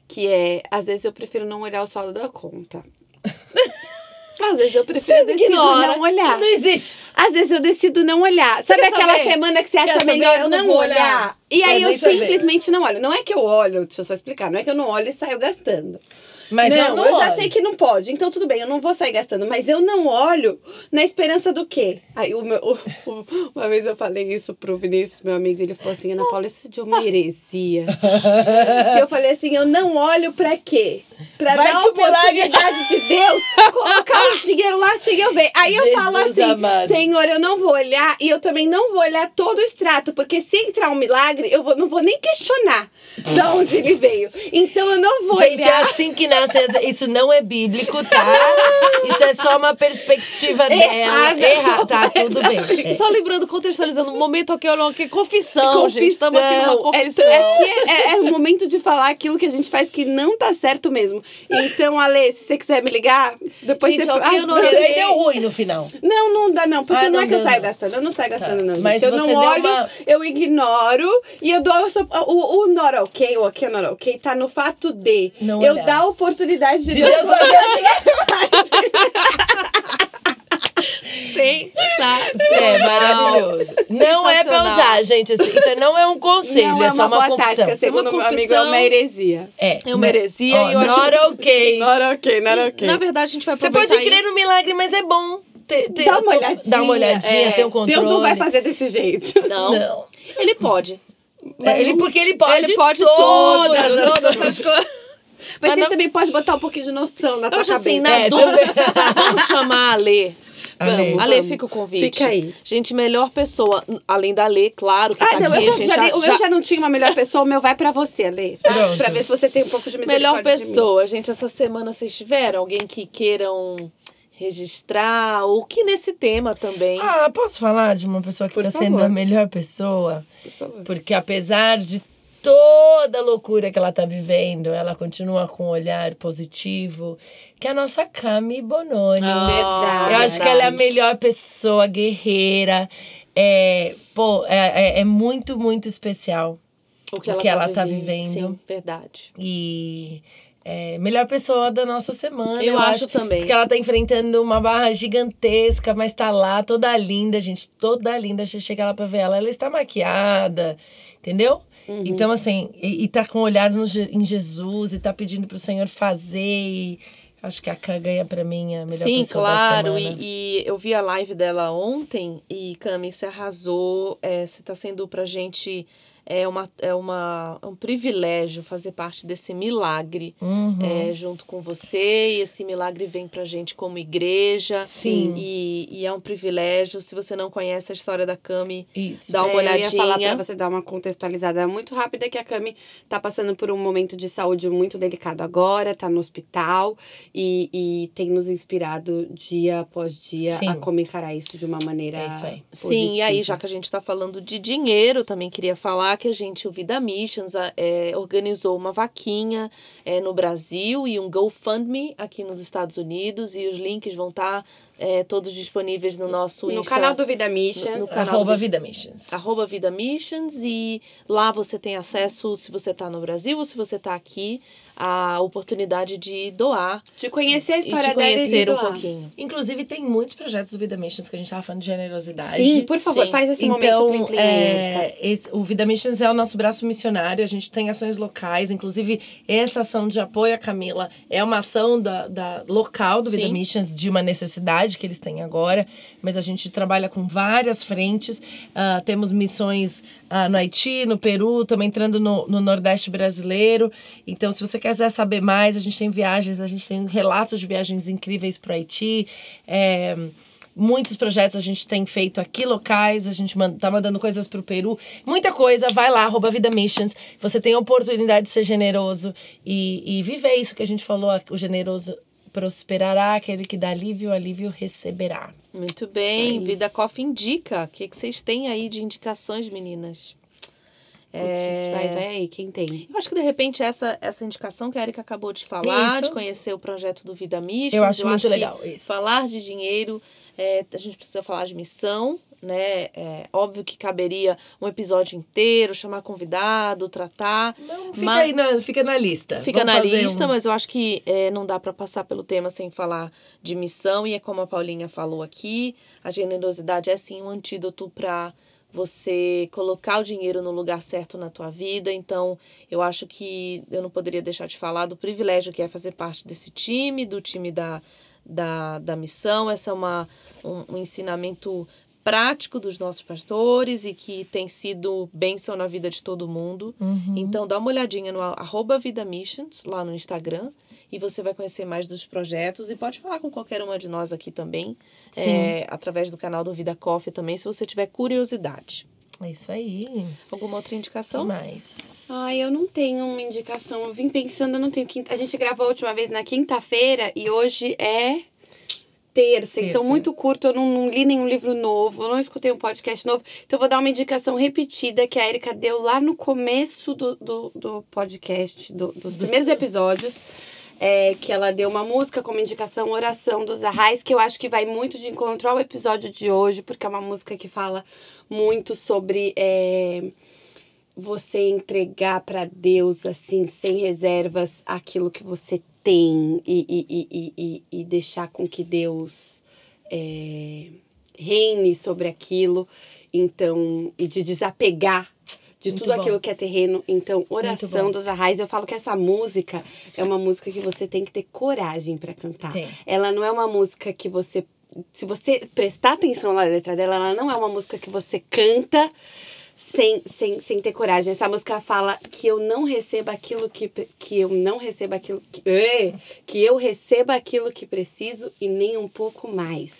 que é, às vezes eu prefiro não olhar o saldo da conta. Às vezes eu prefiro não olhar. Não existe. Às vezes eu decido não olhar. Sabe aquela semana que você acha melhor eu não olhar? E aí eu simplesmente não olho. Não é que eu olho, deixa eu só explicar, não é que eu não olho e saio gastando. Mas eu já sei que não pode, então tudo bem, eu não vou sair gastando, mas eu não olho na esperança do quê? Aí uma vez eu falei isso pro Vinícius, meu amigo, ele falou assim, Ana Paula, isso é de uma heresia. E eu falei assim, eu não olho pra quê? Pra vai dar a oportunidade de Deus colocar o dinheiro lá sem eu ver. Aí eu Jesus falo assim, amado. Senhor, eu não vou olhar e eu também não vou olhar todo o extrato, porque se entrar um milagre, não vou nem questionar de onde ele veio. Então eu não vou gente, olhar. Gente, é assim que isso não é bíblico, tá? Isso é só uma perspectiva dela. Errada, tá? Tudo bem. Só lembrando, contextualizando, o momento que eu não... Confissão, gente. Estamos aqui numa confissão. É o momento de falar aquilo que a gente faz que não tá certo mesmo. Então, Alê, se você quiser me ligar, depois gente, você... Gente, eu não olhei. Deu ruim no final. Não dá não. Porque não é que eu saio gastando. Eu não saio gastando, tá. Não, gente. Mas eu não olho, eu ignoro e eu dou... O not ok, o ok, not ok, tá no fato de... Não eu olhar. Dar a oportunidade de Deus é maravilhoso. Não é pra usar, gente. Isso não é um conselho, não é só uma boa tática, segundo meu amigo, é uma heresia. É uma heresia e not ok. Not ok. Na verdade, a gente vai aproveitar. Você pode crer no milagre, mas é bom. Dá uma olhadinha, tem um controle. Deus não vai fazer desse jeito. Não. Ele pode. Porque ele pode. Ele pode todas essas coisas. Mas você também pode botar um pouquinho de noção na tua cabeça. Assim, na dúvida. Vamos chamar a Lê. Vamos. Fica o convite. Fica aí. Gente, melhor pessoa, além da Lê, claro que tá aqui. Eu já não tinha uma melhor pessoa, o meu vai pra você, Lê. Tá? Pra ver se você tem um pouco de misericórdia. Melhor pessoa, gente, essa semana vocês tiveram alguém que queiram registrar ou que nesse tema também. Ah, posso falar de uma pessoa que por tá favor. Sendo a melhor pessoa? Por favor. Porque apesar de toda a loucura que ela tá vivendo, ela continua com um olhar positivo, que é a nossa Cami Bononi. Verdade. Eu acho que ela é a melhor pessoa, guerreira. É muito, muito especial o que ela tá vivendo. Sim, verdade. E... melhor pessoa da nossa semana, eu acho também. Porque ela tá enfrentando uma barra gigantesca, mas tá lá, toda linda, gente, toda linda. Você chega lá pra ver ela está maquiada, entendeu? Uhum. Então, assim, e tá com o olhar em Jesus, e tá pedindo pro Senhor fazer, e acho que a Cam ganha pra mim a melhor pessoa da semana. Sim, claro, e eu vi a live dela ontem, e Cami, você arrasou, você tá sendo pra gente... É um privilégio fazer parte desse milagre junto com você, e esse milagre vem pra gente como igreja. Sim. E é um privilégio. Se você não conhece a história da Cami, dá uma olhadinha. Eu ia falar pra você dar uma contextualizada muito rápida, que a Cami tá passando por um momento de saúde muito delicado agora, tá no hospital, e tem nos inspirado dia após dia a como encarar isso de uma maneira positiva. Sim, e aí, já que a gente tá falando de dinheiro, também queria falar que a gente, o Vida Missions, organizou uma vaquinha no Brasil e um GoFundMe aqui nos Estados Unidos, e os links vão estar todos disponíveis no nosso Instagram. No canal do Vida Missions. No canal @Vida Missions, e lá você tem acesso, se você está no Brasil ou se você está aqui, a oportunidade de doar. De conhecer a história dela e de conhecer um pouquinho. Inclusive, tem muitos projetos do Vida Missions que a gente estava falando de generosidade. Sim, por favor, faz esse momento. Então, o Vida Missions é o nosso braço missionário. A gente tem ações locais. Inclusive, essa ação de apoio à Camila é uma ação da local do Vida Missions, de uma necessidade que eles têm agora. Mas a gente trabalha com várias frentes. Temos missões no Haiti, no Peru, também entrando no Nordeste brasileiro. Então, se você quiser saber mais, a gente tem viagens, a gente tem relatos de viagens incríveis para o Haiti. Muitos projetos a gente tem feito aqui locais, a gente tá mandando coisas pro Peru, muita coisa. Vai lá, @Vida Missions, você tem a oportunidade de ser generoso e viver isso que a gente falou, o generoso prosperará, aquele que dá alívio receberá. Muito bem, Vida Coffee indica, o que vocês têm aí de indicações, meninas? Vai aí, quem tem? Eu acho que, de repente, essa indicação que a Erika acabou de falar, de conhecer o projeto do Vida Missions, eu acho muito legal isso. Falar de dinheiro, a gente precisa falar de missão, né? Óbvio que caberia um episódio inteiro, chamar convidado, tratar. Não, fica na lista. Mas eu acho que não dá para passar pelo tema sem falar de missão, e é como a Paulinha falou aqui, a generosidade é sim um antídoto para você colocar o dinheiro no lugar certo na tua vida. Então, eu acho que eu não poderia deixar de falar do privilégio que é fazer parte desse time, do time da missão. Esse é um ensinamento prático dos nossos pastores e que tem sido bênção na vida de todo mundo. Então, dá uma olhadinha no @Vida Missions, lá no Instagram, e você vai conhecer mais dos projetos, e pode falar com qualquer uma de nós aqui também, através do canal do Vida Coffee também, se você tiver curiosidade. É isso aí. Alguma outra indicação? Mais. Eu não tenho uma indicação. Eu vim pensando, eu não tenho quinta. A gente gravou a última vez na quinta-feira e hoje é terça, então muito curto, eu não li nenhum livro novo, eu não escutei um podcast novo, então eu vou dar uma indicação repetida que a Erika deu lá no começo do podcast, dos primeiros episódios, que ela deu uma música como indicação, Oração dos Arrais, que eu acho que vai muito de encontro ao episódio de hoje, porque é uma música que fala muito sobre você entregar para Deus, assim, sem reservas, aquilo que você tem, e deixar com que Deus reine sobre aquilo, então, e de desapegar de muito tudo aquilo que é terreno. Então, Oração dos Arrais, eu falo que essa música é uma música que você tem que ter coragem para cantar. Ela não é uma música que você, se você prestar atenção na letra dela, ela não é uma música que você canta sem ter coragem. Essa música fala que eu não receba aquilo que eu não receba aquilo que eu receba aquilo que preciso e nem um pouco mais.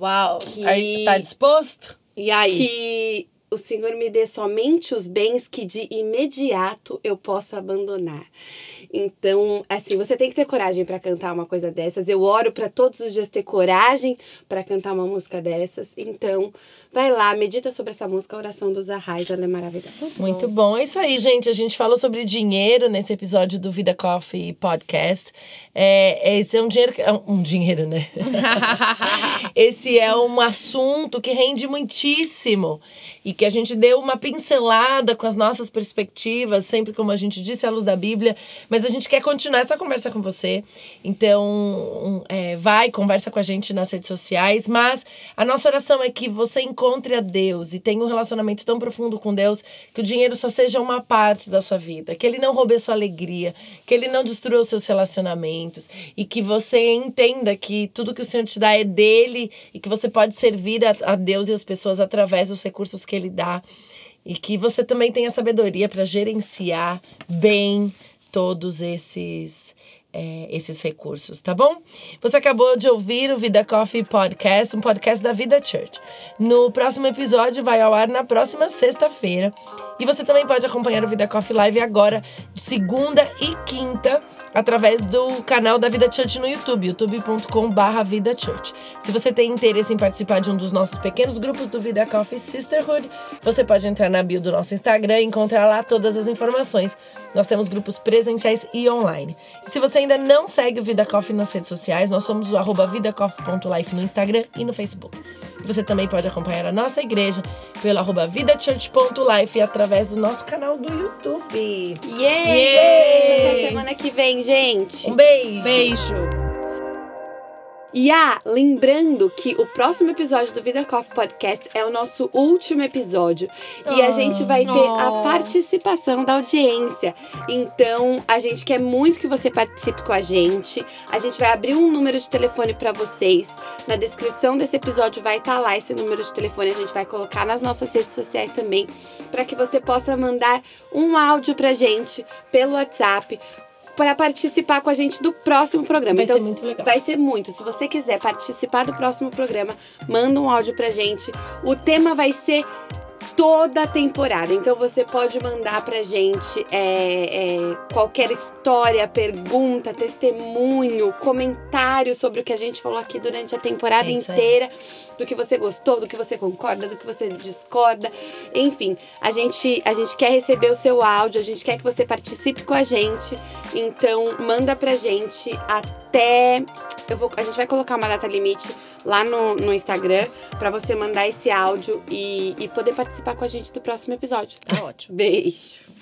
Uau! Aí, tá disposto? E aí? Que o Senhor me dê somente os bens que de imediato eu possa abandonar. Então, assim, você tem que ter coragem para cantar uma coisa dessas. Eu oro para todos os dias ter coragem para cantar uma música dessas. Então, vai lá, medita sobre essa música, Oração dos Arrais, ela é maravilhosa. Muito bom. É isso aí, gente. A gente falou sobre dinheiro nesse episódio do Vida Coffee Podcast. Esse é um dinheiro... um dinheiro, né? Esse é um assunto que rende muitíssimo. E que a gente deu uma pincelada com as nossas perspectivas, sempre, como a gente disse, à luz da Bíblia. Mas a gente quer continuar essa conversa com você. Então, conversa com a gente nas redes sociais. Mas a nossa oração é que você encontre a Deus e tenha um relacionamento tão profundo com Deus que o dinheiro só seja uma parte da sua vida. Que ele não roube a sua alegria, que ele não destrua os seus relacionamentos. E que você entenda que tudo que o Senhor te dá é dele e que você pode servir a Deus e as pessoas através dos recursos que ele dá. E que você também tenha sabedoria para gerenciar bem todos esses recursos, tá bom? Você acabou de ouvir o Vida Coffee Podcast, um podcast da Vida Church. No próximo episódio vai ao ar na próxima sexta-feira. E você também pode acompanhar o Vida Coffee Live agora, de segunda e quinta, através do canal da Vida Church no YouTube, youtube.com/Vida Church. Se você tem interesse em participar de um dos nossos pequenos grupos do Vida Coffee Sisterhood, você pode entrar na bio do nosso Instagram e encontrar lá todas as informações. Nós temos grupos presenciais e online. E se você ainda não segue o Vida Coffee nas redes sociais, nós somos o @vidacoffee.life no Instagram e no Facebook. E você também pode acompanhar a nossa igreja pelo @vidachurch.life através do nosso canal do YouTube. Até semana que vem, gente. Um beijo. Beijo. E lembrando que o próximo episódio do Vida Coffee Podcast é o nosso último episódio. E a gente vai ter a participação da audiência. Então, a gente quer muito que você participe com a gente. A gente vai abrir um número de telefone para vocês. Na descrição desse episódio vai estar lá esse número de telefone. A gente vai colocar nas nossas redes sociais também, para que você possa mandar um áudio pra gente pelo WhatsApp, para participar com a gente do próximo programa. Vai ser muito legal. Vai ser muito. Se você quiser participar do próximo programa, manda um áudio pra gente. O tema vai ser toda a temporada. Então você pode mandar pra gente qualquer história, pergunta, testemunho, comentário sobre o que a gente falou aqui durante a temporada inteira. Do que você gostou, do que você concorda, do que você discorda. Enfim, a gente quer receber o seu áudio, a gente quer que você participe com a gente. Então, manda pra gente até... A gente vai colocar uma data limite lá no Instagram pra você mandar esse áudio e poder participar com a gente do próximo episódio. Tá ótimo. Beijo.